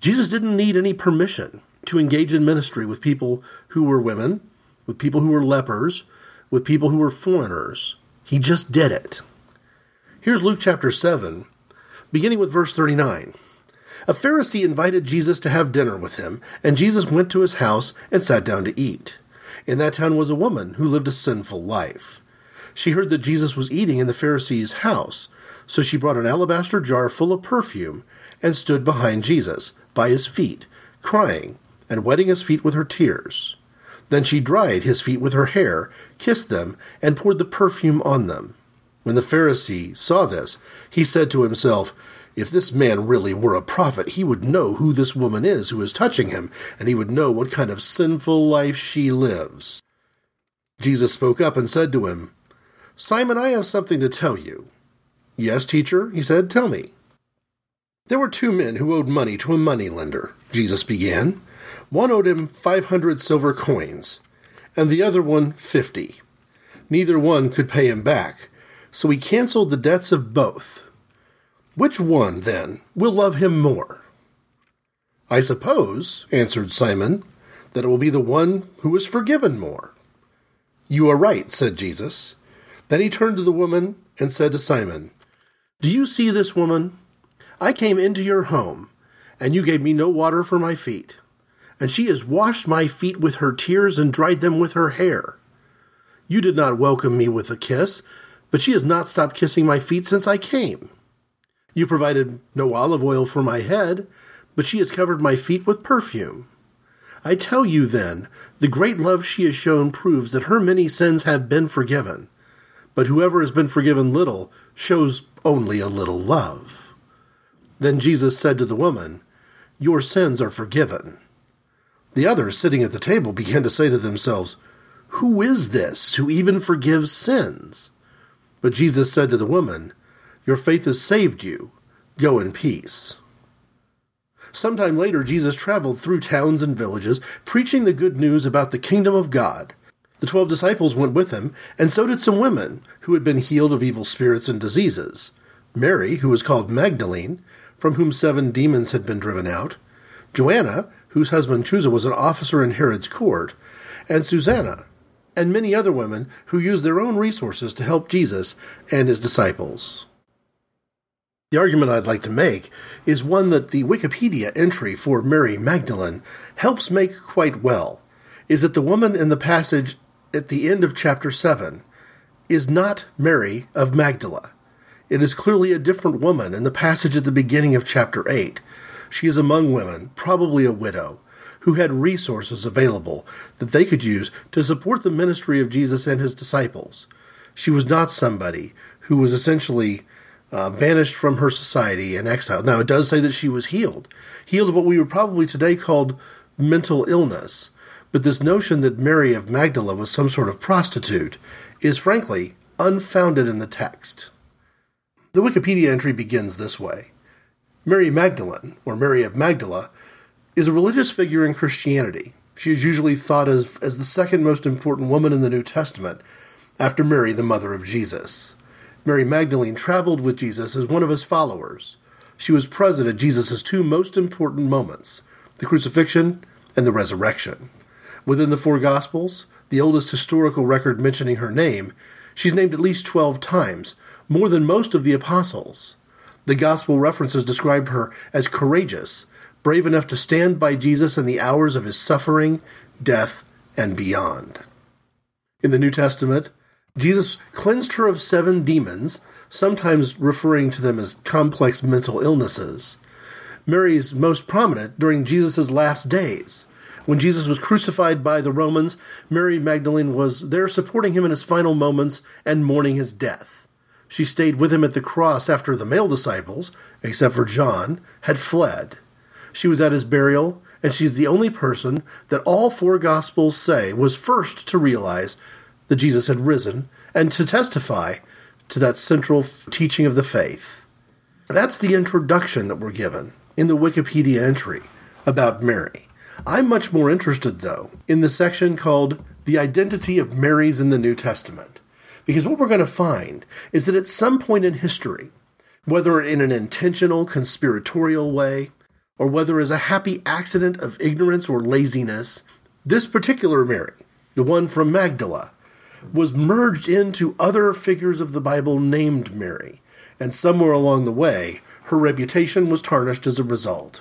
Jesus didn't need any permission to engage in ministry with people who were women, with people who were lepers, with people who were foreigners. He just did it. Here's Luke chapter 7, beginning with verse 39. A Pharisee invited Jesus to have dinner with him, and Jesus went to his house and sat down to eat. In that town was a woman who lived a sinful life. She heard that Jesus was eating in the Pharisee's house, so she brought an alabaster jar full of perfume and stood behind Jesus, by his feet, crying and wetting his feet with her tears. Then she dried his feet with her hair, kissed them, and poured the perfume on them. When the Pharisee saw this, he said to himself, "If this man really were a prophet, he would know who this woman is who is touching him, and he would know what kind of sinful life she lives." Jesus spoke up and said to him, "Simon, I have something to tell you." "Yes, teacher," he said, "tell me." "There were two men who owed money to a moneylender," Jesus began. "One owed him 500 silver coins, and the other one 50. Neither one could pay him back, so he canceled the debts of both. Which one, then, will love him more?" "I suppose," answered Simon, "that it will be the one who is forgiven more." "You are right," said Jesus. Then he turned to the woman and said to Simon, "Do you see this woman? I came into your home, and you gave me no water for my feet. And she has washed my feet with her tears and dried them with her hair. You did not welcome me with a kiss, but she has not stopped kissing my feet since I came. You provided no olive oil for my head, but she has covered my feet with perfume. I tell you then, the great love she has shown proves that her many sins have been forgiven, but whoever has been forgiven little shows only a little love." Then Jesus said to the woman, "Your sins are forgiven." The others sitting at the table began to say to themselves, "Who is this who even forgives sins?" But Jesus said to the woman, "Your faith has saved you. Go in peace." Sometime later, Jesus traveled through towns and villages, preaching the good news about the kingdom of God. The 12 disciples went with him, and so did some women who had been healed of evil spirits and diseases. Mary, who was called Magdalene, from whom 7 demons had been driven out, Joanna, whose husband Chusa was an officer in Herod's court, and Susanna, and many other women who used their own resources to help Jesus and his disciples. The argument I'd like to make is one that the Wikipedia entry for Mary Magdalene helps make quite well, is that the woman in the passage at the end of chapter 7 is not Mary of Magdala. It is clearly a different woman in the passage at the beginning of chapter 8, She is among women, probably a widow, who had resources available that they could use to support the ministry of Jesus and his disciples. She was not somebody who was essentially banished from her society and exiled. Now, it does say that she was healed of what we would probably today call mental illness. But this notion that Mary of Magdala was some sort of prostitute is, frankly, unfounded in the text. The Wikipedia entry begins this way. Mary Magdalene, or Mary of Magdala, is a religious figure in Christianity. She is usually thought as the second most important woman in the New Testament, after Mary, the mother of Jesus. Mary Magdalene traveled with Jesus as one of his followers. She was present at Jesus' two most important moments, the crucifixion and the resurrection. Within the four Gospels, the oldest historical record mentioning her name, she's named at least 12 times, more than most of the apostles. The Gospel references describe her as courageous, brave enough to stand by Jesus in the hours of his suffering, death, and beyond. In the New Testament, Jesus cleansed her of 7 demons, sometimes referring to them as complex mental illnesses. Mary's most prominent during Jesus' last days. When Jesus was crucified by the Romans, Mary Magdalene was there supporting him in his final moments and mourning his death. She stayed with him at the cross after the male disciples, except for John, had fled. She was at his burial, and she's the only person that all four Gospels say was first to realize that Jesus had risen and to testify to that central teaching of the faith. That's the introduction that we're given in the Wikipedia entry about Mary. I'm much more interested, though, in the section called The Identity of Marys in the New Testament, because what we're going to find is that at some point in history, whether in an intentional, conspiratorial way, or whether as a happy accident of ignorance or laziness, this particular Mary, the one from Magdala, was merged into other figures of the Bible named Mary, and somewhere along the way, her reputation was tarnished as a result.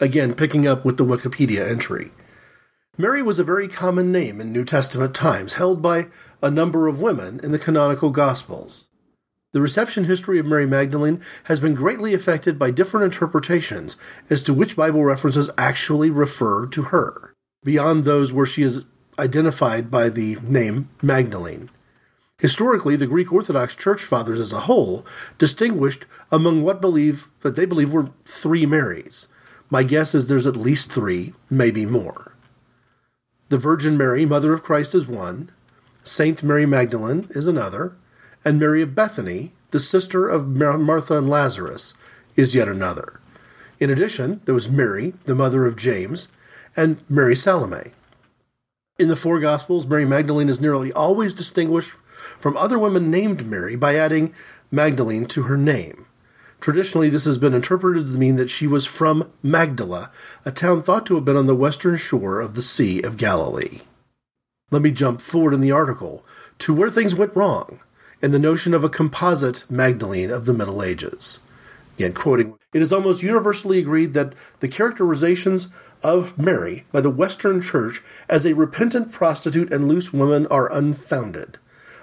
Again, picking up with the Wikipedia entry. Mary was a very common name in New Testament times, held by a number of women in the canonical Gospels. The reception history of Mary Magdalene has been greatly affected by different interpretations as to which Bible references actually refer to her, beyond those where she is identified by the name Magdalene. Historically, the Greek Orthodox Church Fathers as a whole distinguished among what they believe were 3 Marys. My guess is there's at least 3, maybe more. The Virgin Mary, Mother of Christ, is one, Saint Mary Magdalene is another, and Mary of Bethany, the sister of Martha and Lazarus, is yet another. In addition, there was Mary, the mother of James, and Mary Salome. In the four Gospels, Mary Magdalene is nearly always distinguished from other women named Mary by adding Magdalene to her name. Traditionally, this has been interpreted to mean that she was from Magdala, a town thought to have been on the western shore of the Sea of Galilee. Let me jump forward in the article to where things went wrong, and the notion of a composite Magdalene of the Middle Ages. Again, quoting, "It is almost universally agreed that the characterizations of Mary by the Western Church as a repentant prostitute and loose woman are unfounded,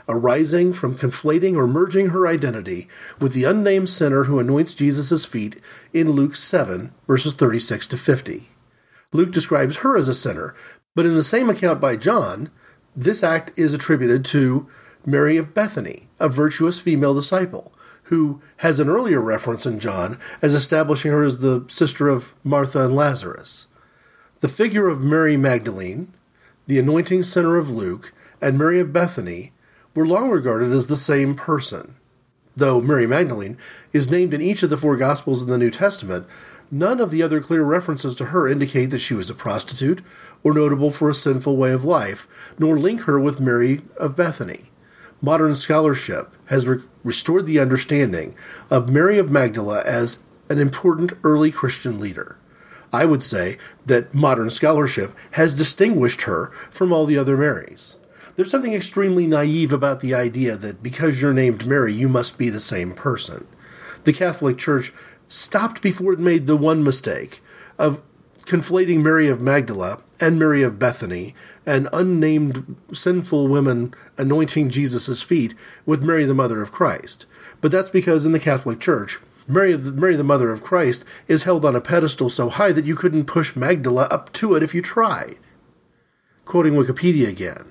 arising from conflating or merging her identity with the unnamed sinner who anoints Jesus' feet in Luke 7, verses 36 to 50. Luke describes her as a sinner, but in the same account by John, this act is attributed to Mary of Bethany, a virtuous female disciple, who has an earlier reference in John as establishing her as the sister of Martha and Lazarus. The figure of Mary Magdalene, the anointing sinner of Luke, and Mary of Bethany were long regarded as the same person. Though Mary Magdalene is named in each of the four Gospels in the New Testament, none of the other clear references to her indicate that she was a prostitute or notable for a sinful way of life, nor link her with Mary of Bethany. Modern scholarship has restored the understanding of Mary of Magdala as an important early Christian leader. I would say that modern scholarship has distinguished her from all the other Marys. There's something extremely naive about the idea that because you're named Mary, you must be the same person. The Catholic Church stopped before it made the one mistake of conflating Mary of Magdala and Mary of Bethany, and unnamed sinful women anointing Jesus' feet, with Mary the Mother of Christ. But that's because in the Catholic Church, Mary the Mother of Christ is held on a pedestal so high that you couldn't push Magdala up to it if you tried. Quoting Wikipedia again,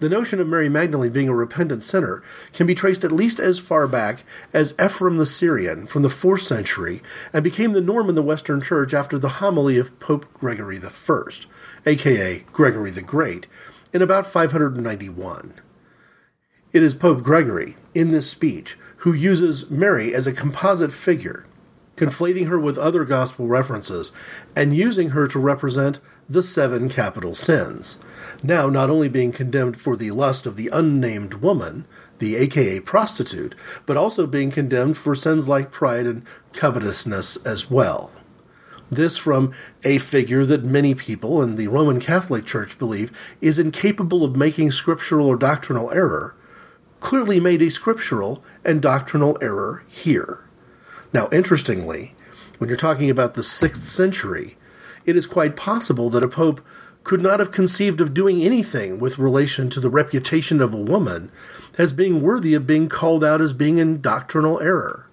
"The notion of Mary Magdalene being a repentant sinner can be traced at least as far back as Ephraim the Syrian from the 4th century and became the norm in the Western Church after the homily of Pope Gregory I, a.k.a. Gregory the Great, in about 591. It is Pope Gregory, in this speech, who uses Mary as a composite figure, conflating her with other gospel references and using her to represent the 7 capital sins, now not only being condemned for the lust of the unnamed woman, the AKA prostitute, but also being condemned for sins like pride and covetousness as well. This from a figure that many people in the Roman Catholic Church believe is incapable of making scriptural or doctrinal error, clearly made a scriptural and doctrinal error here. Now, interestingly, when you're talking about the 6th century, it is quite possible that a pope could not have conceived of doing anything with relation to the reputation of a woman as being worthy of being called out as being in doctrinal error.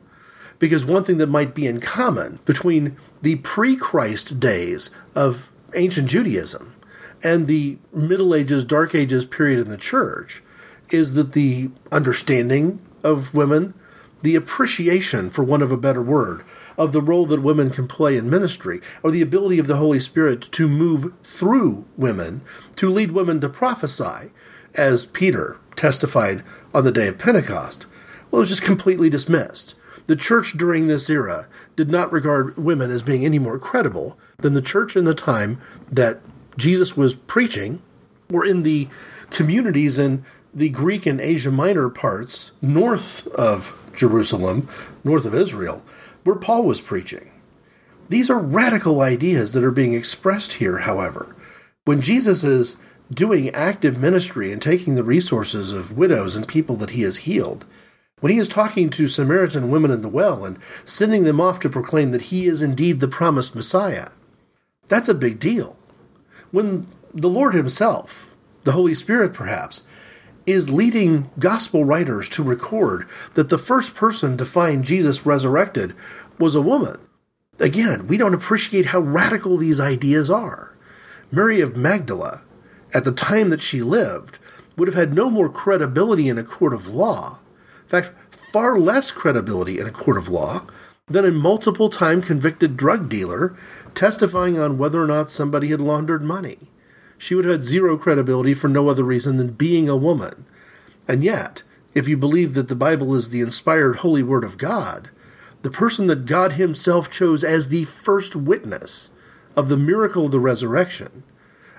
Because one thing that might be in common between the pre-Christ days of ancient Judaism and the Middle Ages, Dark Ages period in the Church is that the understanding of women, the appreciation, for want of a better word, of the role that women can play in ministry, or the ability of the Holy Spirit to move through women, to lead women to prophesy, as Peter testified on the day of Pentecost, well, it was just completely dismissed. The Church during this era did not regard women as being any more credible than the Church in the time that Jesus was preaching, or in the communities in the Greek and Asia Minor parts north of Jerusalem, north of Israel, where Paul was preaching. These are radical ideas that are being expressed here, however. When Jesus is doing active ministry and taking the resources of widows and people that he has healed, when he is talking to Samaritan women in the well and sending them off to proclaim that he is indeed the promised Messiah, that's a big deal. When the Lord himself, the Holy Spirit perhaps, is leading gospel writers to record that the first person to find Jesus resurrected was a woman. Again, we don't appreciate how radical these ideas are. Mary of Magdala, at the time that she lived, would have had no more credibility in a court of law, in fact, far less credibility in a court of law, than a multiple-time convicted drug dealer testifying on whether or not somebody had laundered money. She would have had zero credibility for no other reason than being a woman. And yet, if you believe that the Bible is the inspired holy word of God, the person that God himself chose as the first witness of the miracle of the resurrection,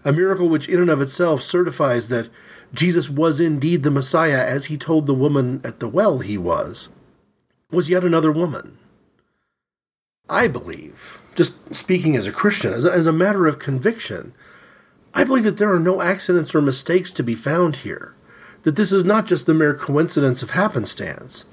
a miracle which in and of itself certifies that Jesus was indeed the Messiah as he told the woman at the well he was yet another woman. I believe, just speaking as a Christian, as a matter of conviction, I believe that there are no accidents or mistakes to be found here, that this is not just the mere coincidence of happenstance.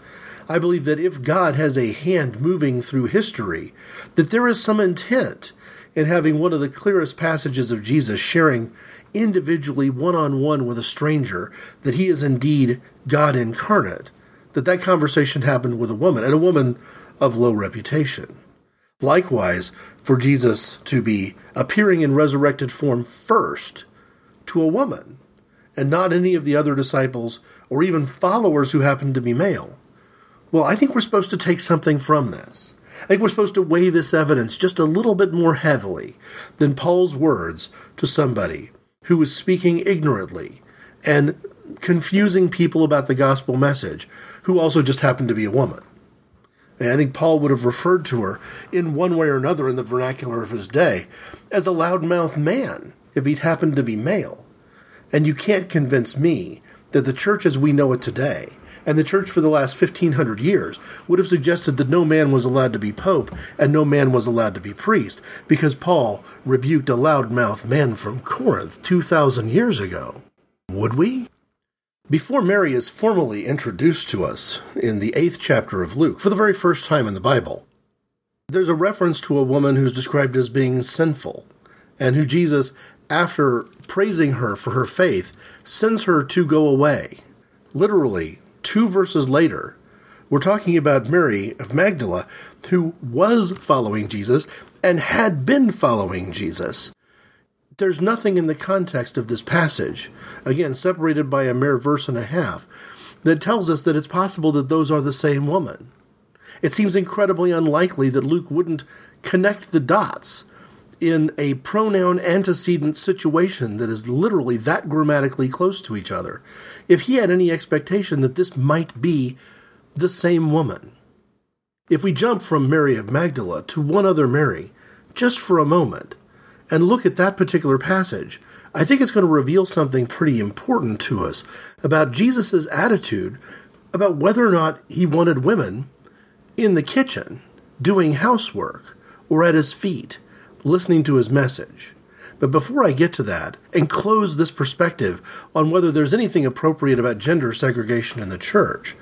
I believe that if God has a hand moving through history, that there is some intent in having one of the clearest passages of Jesus sharing individually, one-on-one with a stranger, that he is indeed God incarnate, that conversation happened with a woman, and a woman of low reputation. Likewise, for Jesus to be appearing in resurrected form first to a woman, and not any of the other disciples or even followers who happened to be male. Well, I think we're supposed to take something from this. I think we're supposed to weigh this evidence just a little bit more heavily than Paul's words to somebody who was speaking ignorantly and confusing people about the gospel message, who also just happened to be a woman. And I think Paul would have referred to her in one way or another in the vernacular of his day as a loudmouthed man if he'd happened to be male. And you can't convince me that the church as we know it today, and the church for the last 1,500 years, would have suggested that no man was allowed to be pope and no man was allowed to be priest because Paul rebuked a loudmouthed man from Corinth 2,000 years ago. Would we? Before Mary is formally introduced to us in the 8th chapter of Luke, for the very first time in the Bible, there's a reference to a woman who's described as being sinful, and who Jesus, after praising her for her faith, sends her to go away. Literally, 2 verses later, we're talking about Mary of Magdala, who was following Jesus and had been following Jesus. There's nothing in the context of this passage, again, separated by a mere verse and a half, that tells us that it's possible that those are the same woman. It seems incredibly unlikely that Luke wouldn't connect the dots in a pronoun antecedent situation that is literally that grammatically close to each other, if he had any expectation that this might be the same woman. If we jump from Mary of Magdala to one other Mary, just for a moment, and look at that particular passage, I think it's going to reveal something pretty important to us about Jesus' attitude about whether or not he wanted women in the kitchen, doing housework, or at his feet, listening to his message. But before I get to that, and close this perspective on whether there's anything appropriate about gender segregation in the church,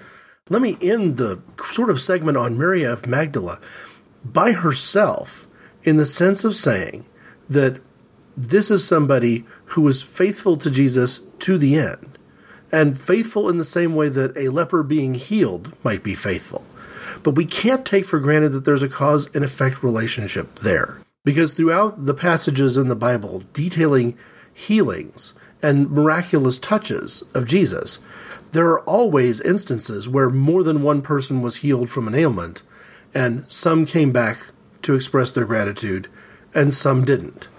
let me end the sort of segment on Mary of Magdala by herself, in the sense of saying that this is somebody who was faithful to Jesus to the end, and faithful in the same way that a leper being healed might be faithful. But we can't take for granted that there's a cause and effect relationship there. Because throughout the passages in the Bible detailing healings and miraculous touches of Jesus, there are always instances where more than one person was healed from an ailment, and some came back to express their gratitude, and some didn't.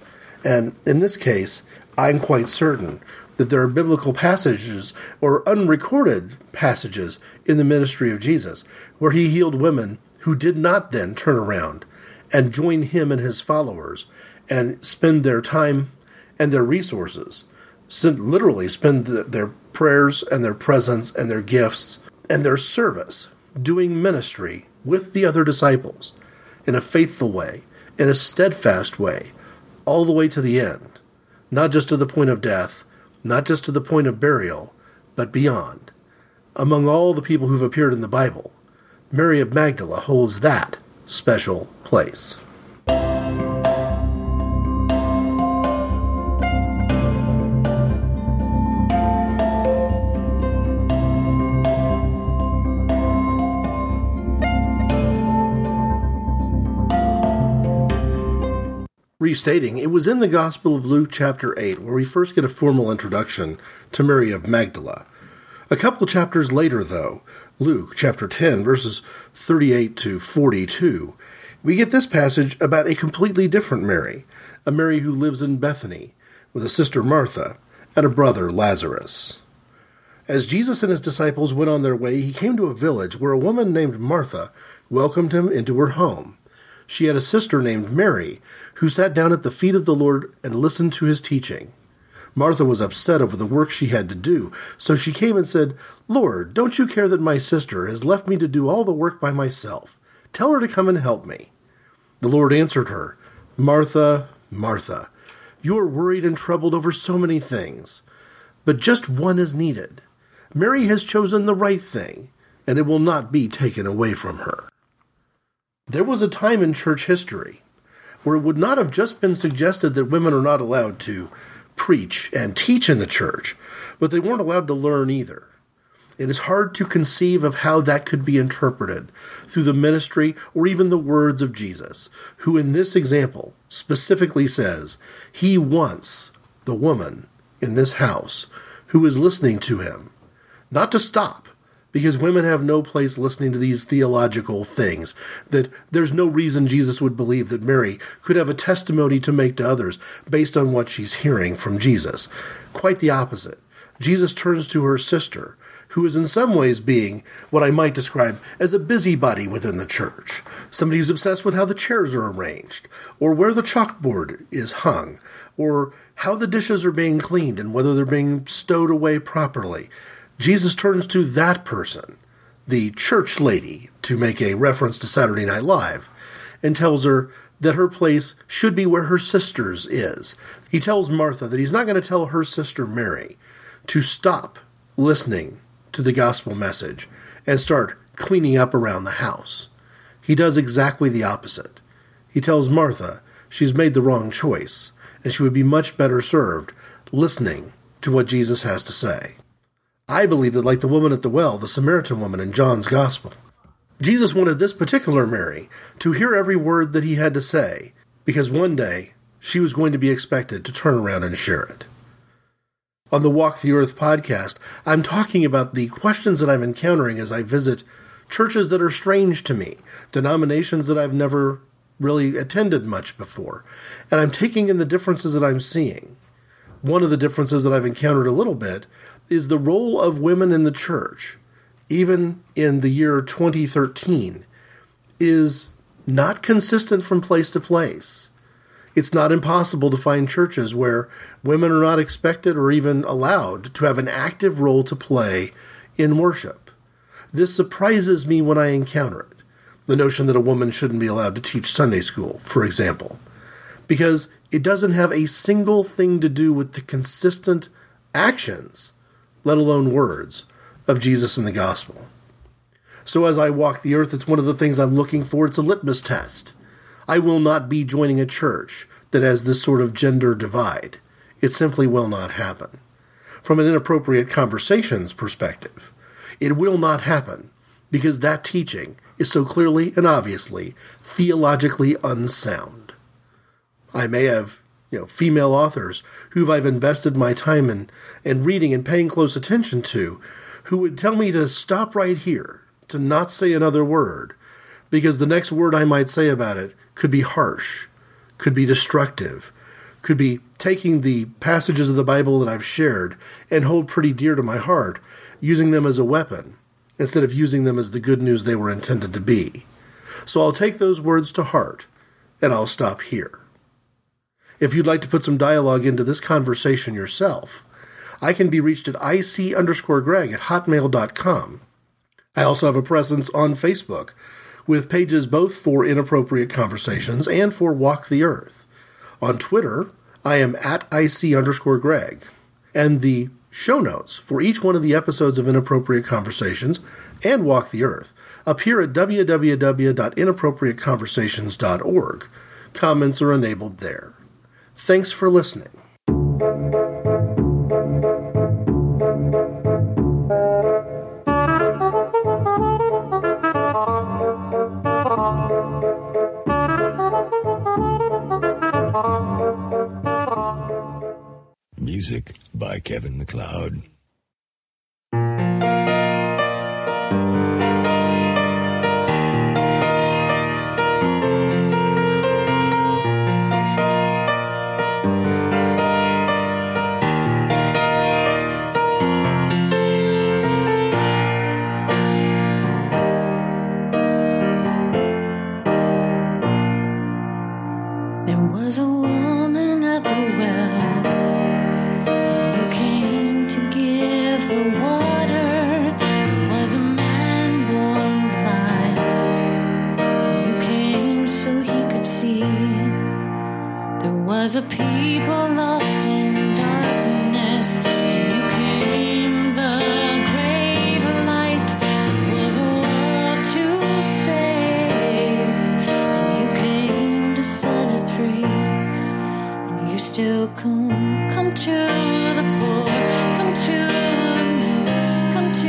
And in this case, I'm quite certain that there are biblical passages or unrecorded passages in the ministry of Jesus where he healed women who did not then turn around and join him and his followers and spend their time and their resources, literally spend their prayers and their presence and their gifts and their service doing ministry with the other disciples in a faithful way, in a steadfast way, all the way to the end, not just to the point of death, not just to the point of burial, but beyond. Among all the people who've appeared in the Bible, Mary of Magdala holds that special place. Restating, it was in the Gospel of Luke chapter 8 where we first get a formal introduction to Mary of Magdala. A couple chapters later, though, Luke chapter 10, verses 38 to 42, we get this passage about a completely different Mary, a Mary who lives in Bethany, with a sister Martha and a brother Lazarus. As Jesus and his disciples went on their way, he came to a village where a woman named Martha welcomed him into her home. She had a sister named Mary, who sat down at the feet of the Lord and listened to his teaching. Martha was upset over the work she had to do, so she came and said, "Lord, don't you care that my sister has left me to do all the work by myself? Tell her to come and help me." The Lord answered her, "Martha, Martha, you are worried and troubled over so many things, but just one is needed. Mary has chosen the right thing, and it will not be taken away from her." There was a time in church history where it would not have just been suggested that women are not allowed to preach and teach in the church, but they weren't allowed to learn either. It is hard to conceive of how that could be interpreted through the ministry or even the words of Jesus, who in this example specifically says he wants the woman in this house who is listening to him not to stop, because women have no place listening to these theological things, that there's no reason Jesus would believe that Mary could have a testimony to make to others based on what she's hearing from Jesus. Quite the opposite. Jesus turns to her sister, who is in some ways being what I might describe as a busybody within the church, somebody who's obsessed with how the chairs are arranged, or where the chalkboard is hung, or how the dishes are being cleaned and whether they're being stowed away properly. Jesus turns to that person, the church lady, to make a reference to Saturday Night Live, and tells her that her place should be where her sister's is. He tells Martha that he's not going to tell her sister Mary to stop listening to the gospel message and start cleaning up around the house. He does exactly the opposite. He tells Martha she's made the wrong choice, and she would be much better served listening to what Jesus has to say. I believe that, like the woman at the well, the Samaritan woman in John's Gospel, Jesus wanted this particular Mary to hear every word that he had to say, because one day she was going to be expected to turn around and share it. On the Walk the Earth podcast, I'm talking about the questions that I'm encountering as I visit churches that are strange to me, denominations that I've never really attended much before, and I'm taking in the differences that I'm seeing. One of the differences that I've encountered a little bit is the role of women in the church, even in the year 2013, is not consistent from place to place. It's not impossible to find churches where women are not expected or even allowed to have an active role to play in worship. This surprises me when I encounter it. The notion that a woman shouldn't be allowed to teach Sunday school, for example, because it doesn't have a single thing to do with the consistent actions, let alone words, of Jesus in the gospel. So as I walk the earth, it's one of the things I'm looking for. It's a litmus test. I will not be joining a church that has this sort of gender divide. It simply will not happen. From an inappropriate conversations perspective, it will not happen because that teaching is so clearly and obviously theologically unsound. I may have, female authors who I've invested my time in and reading and paying close attention to, who would tell me to stop right here, to not say another word, because the next word I might say about it could be harsh, could be destructive, could be taking the passages of the Bible that I've shared and hold pretty dear to my heart, using them as a weapon, instead of using them as the good news they were intended to be. So I'll take those words to heart, and I'll stop here. If you'd like to put some dialogue into this conversation yourself, I can be reached at ic_greg@hotmail.com. I also have a presence on Facebook, with pages both for Inappropriate Conversations and for Walk the Earth. On Twitter, I am at IC_Greg. And the show notes for each one of the episodes of Inappropriate Conversations and Walk the Earth appear at www.inappropriateconversations.org. Comments are enabled there. Thanks for listening. Music by Kevin MacLeod. There was a woman at the well. As a people lost in darkness, and you came the great light. There was a world to save, and you came to set us free. And you still come to the poor, come to the meek, come to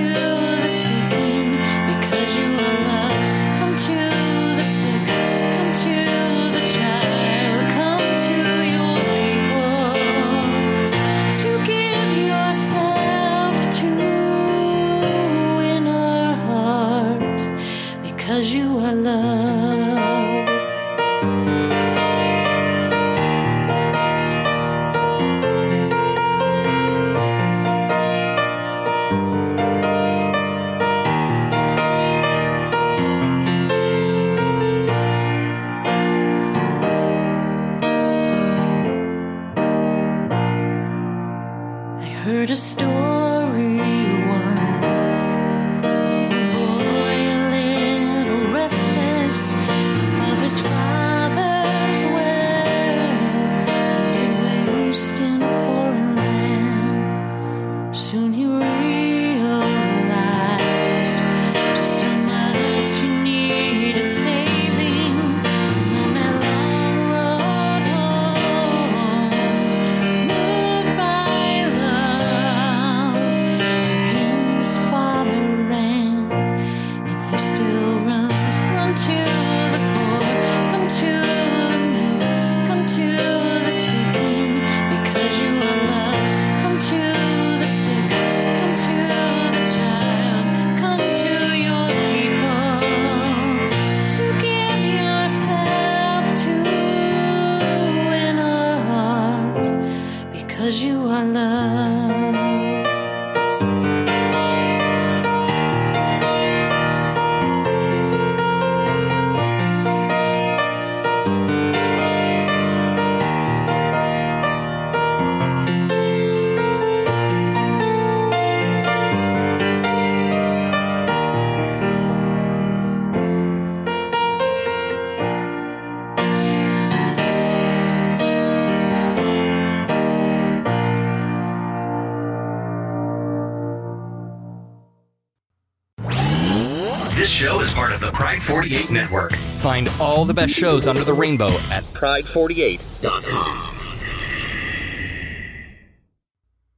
show is part of the Pride 48 network. Find all the best shows under the rainbow at pride48.com.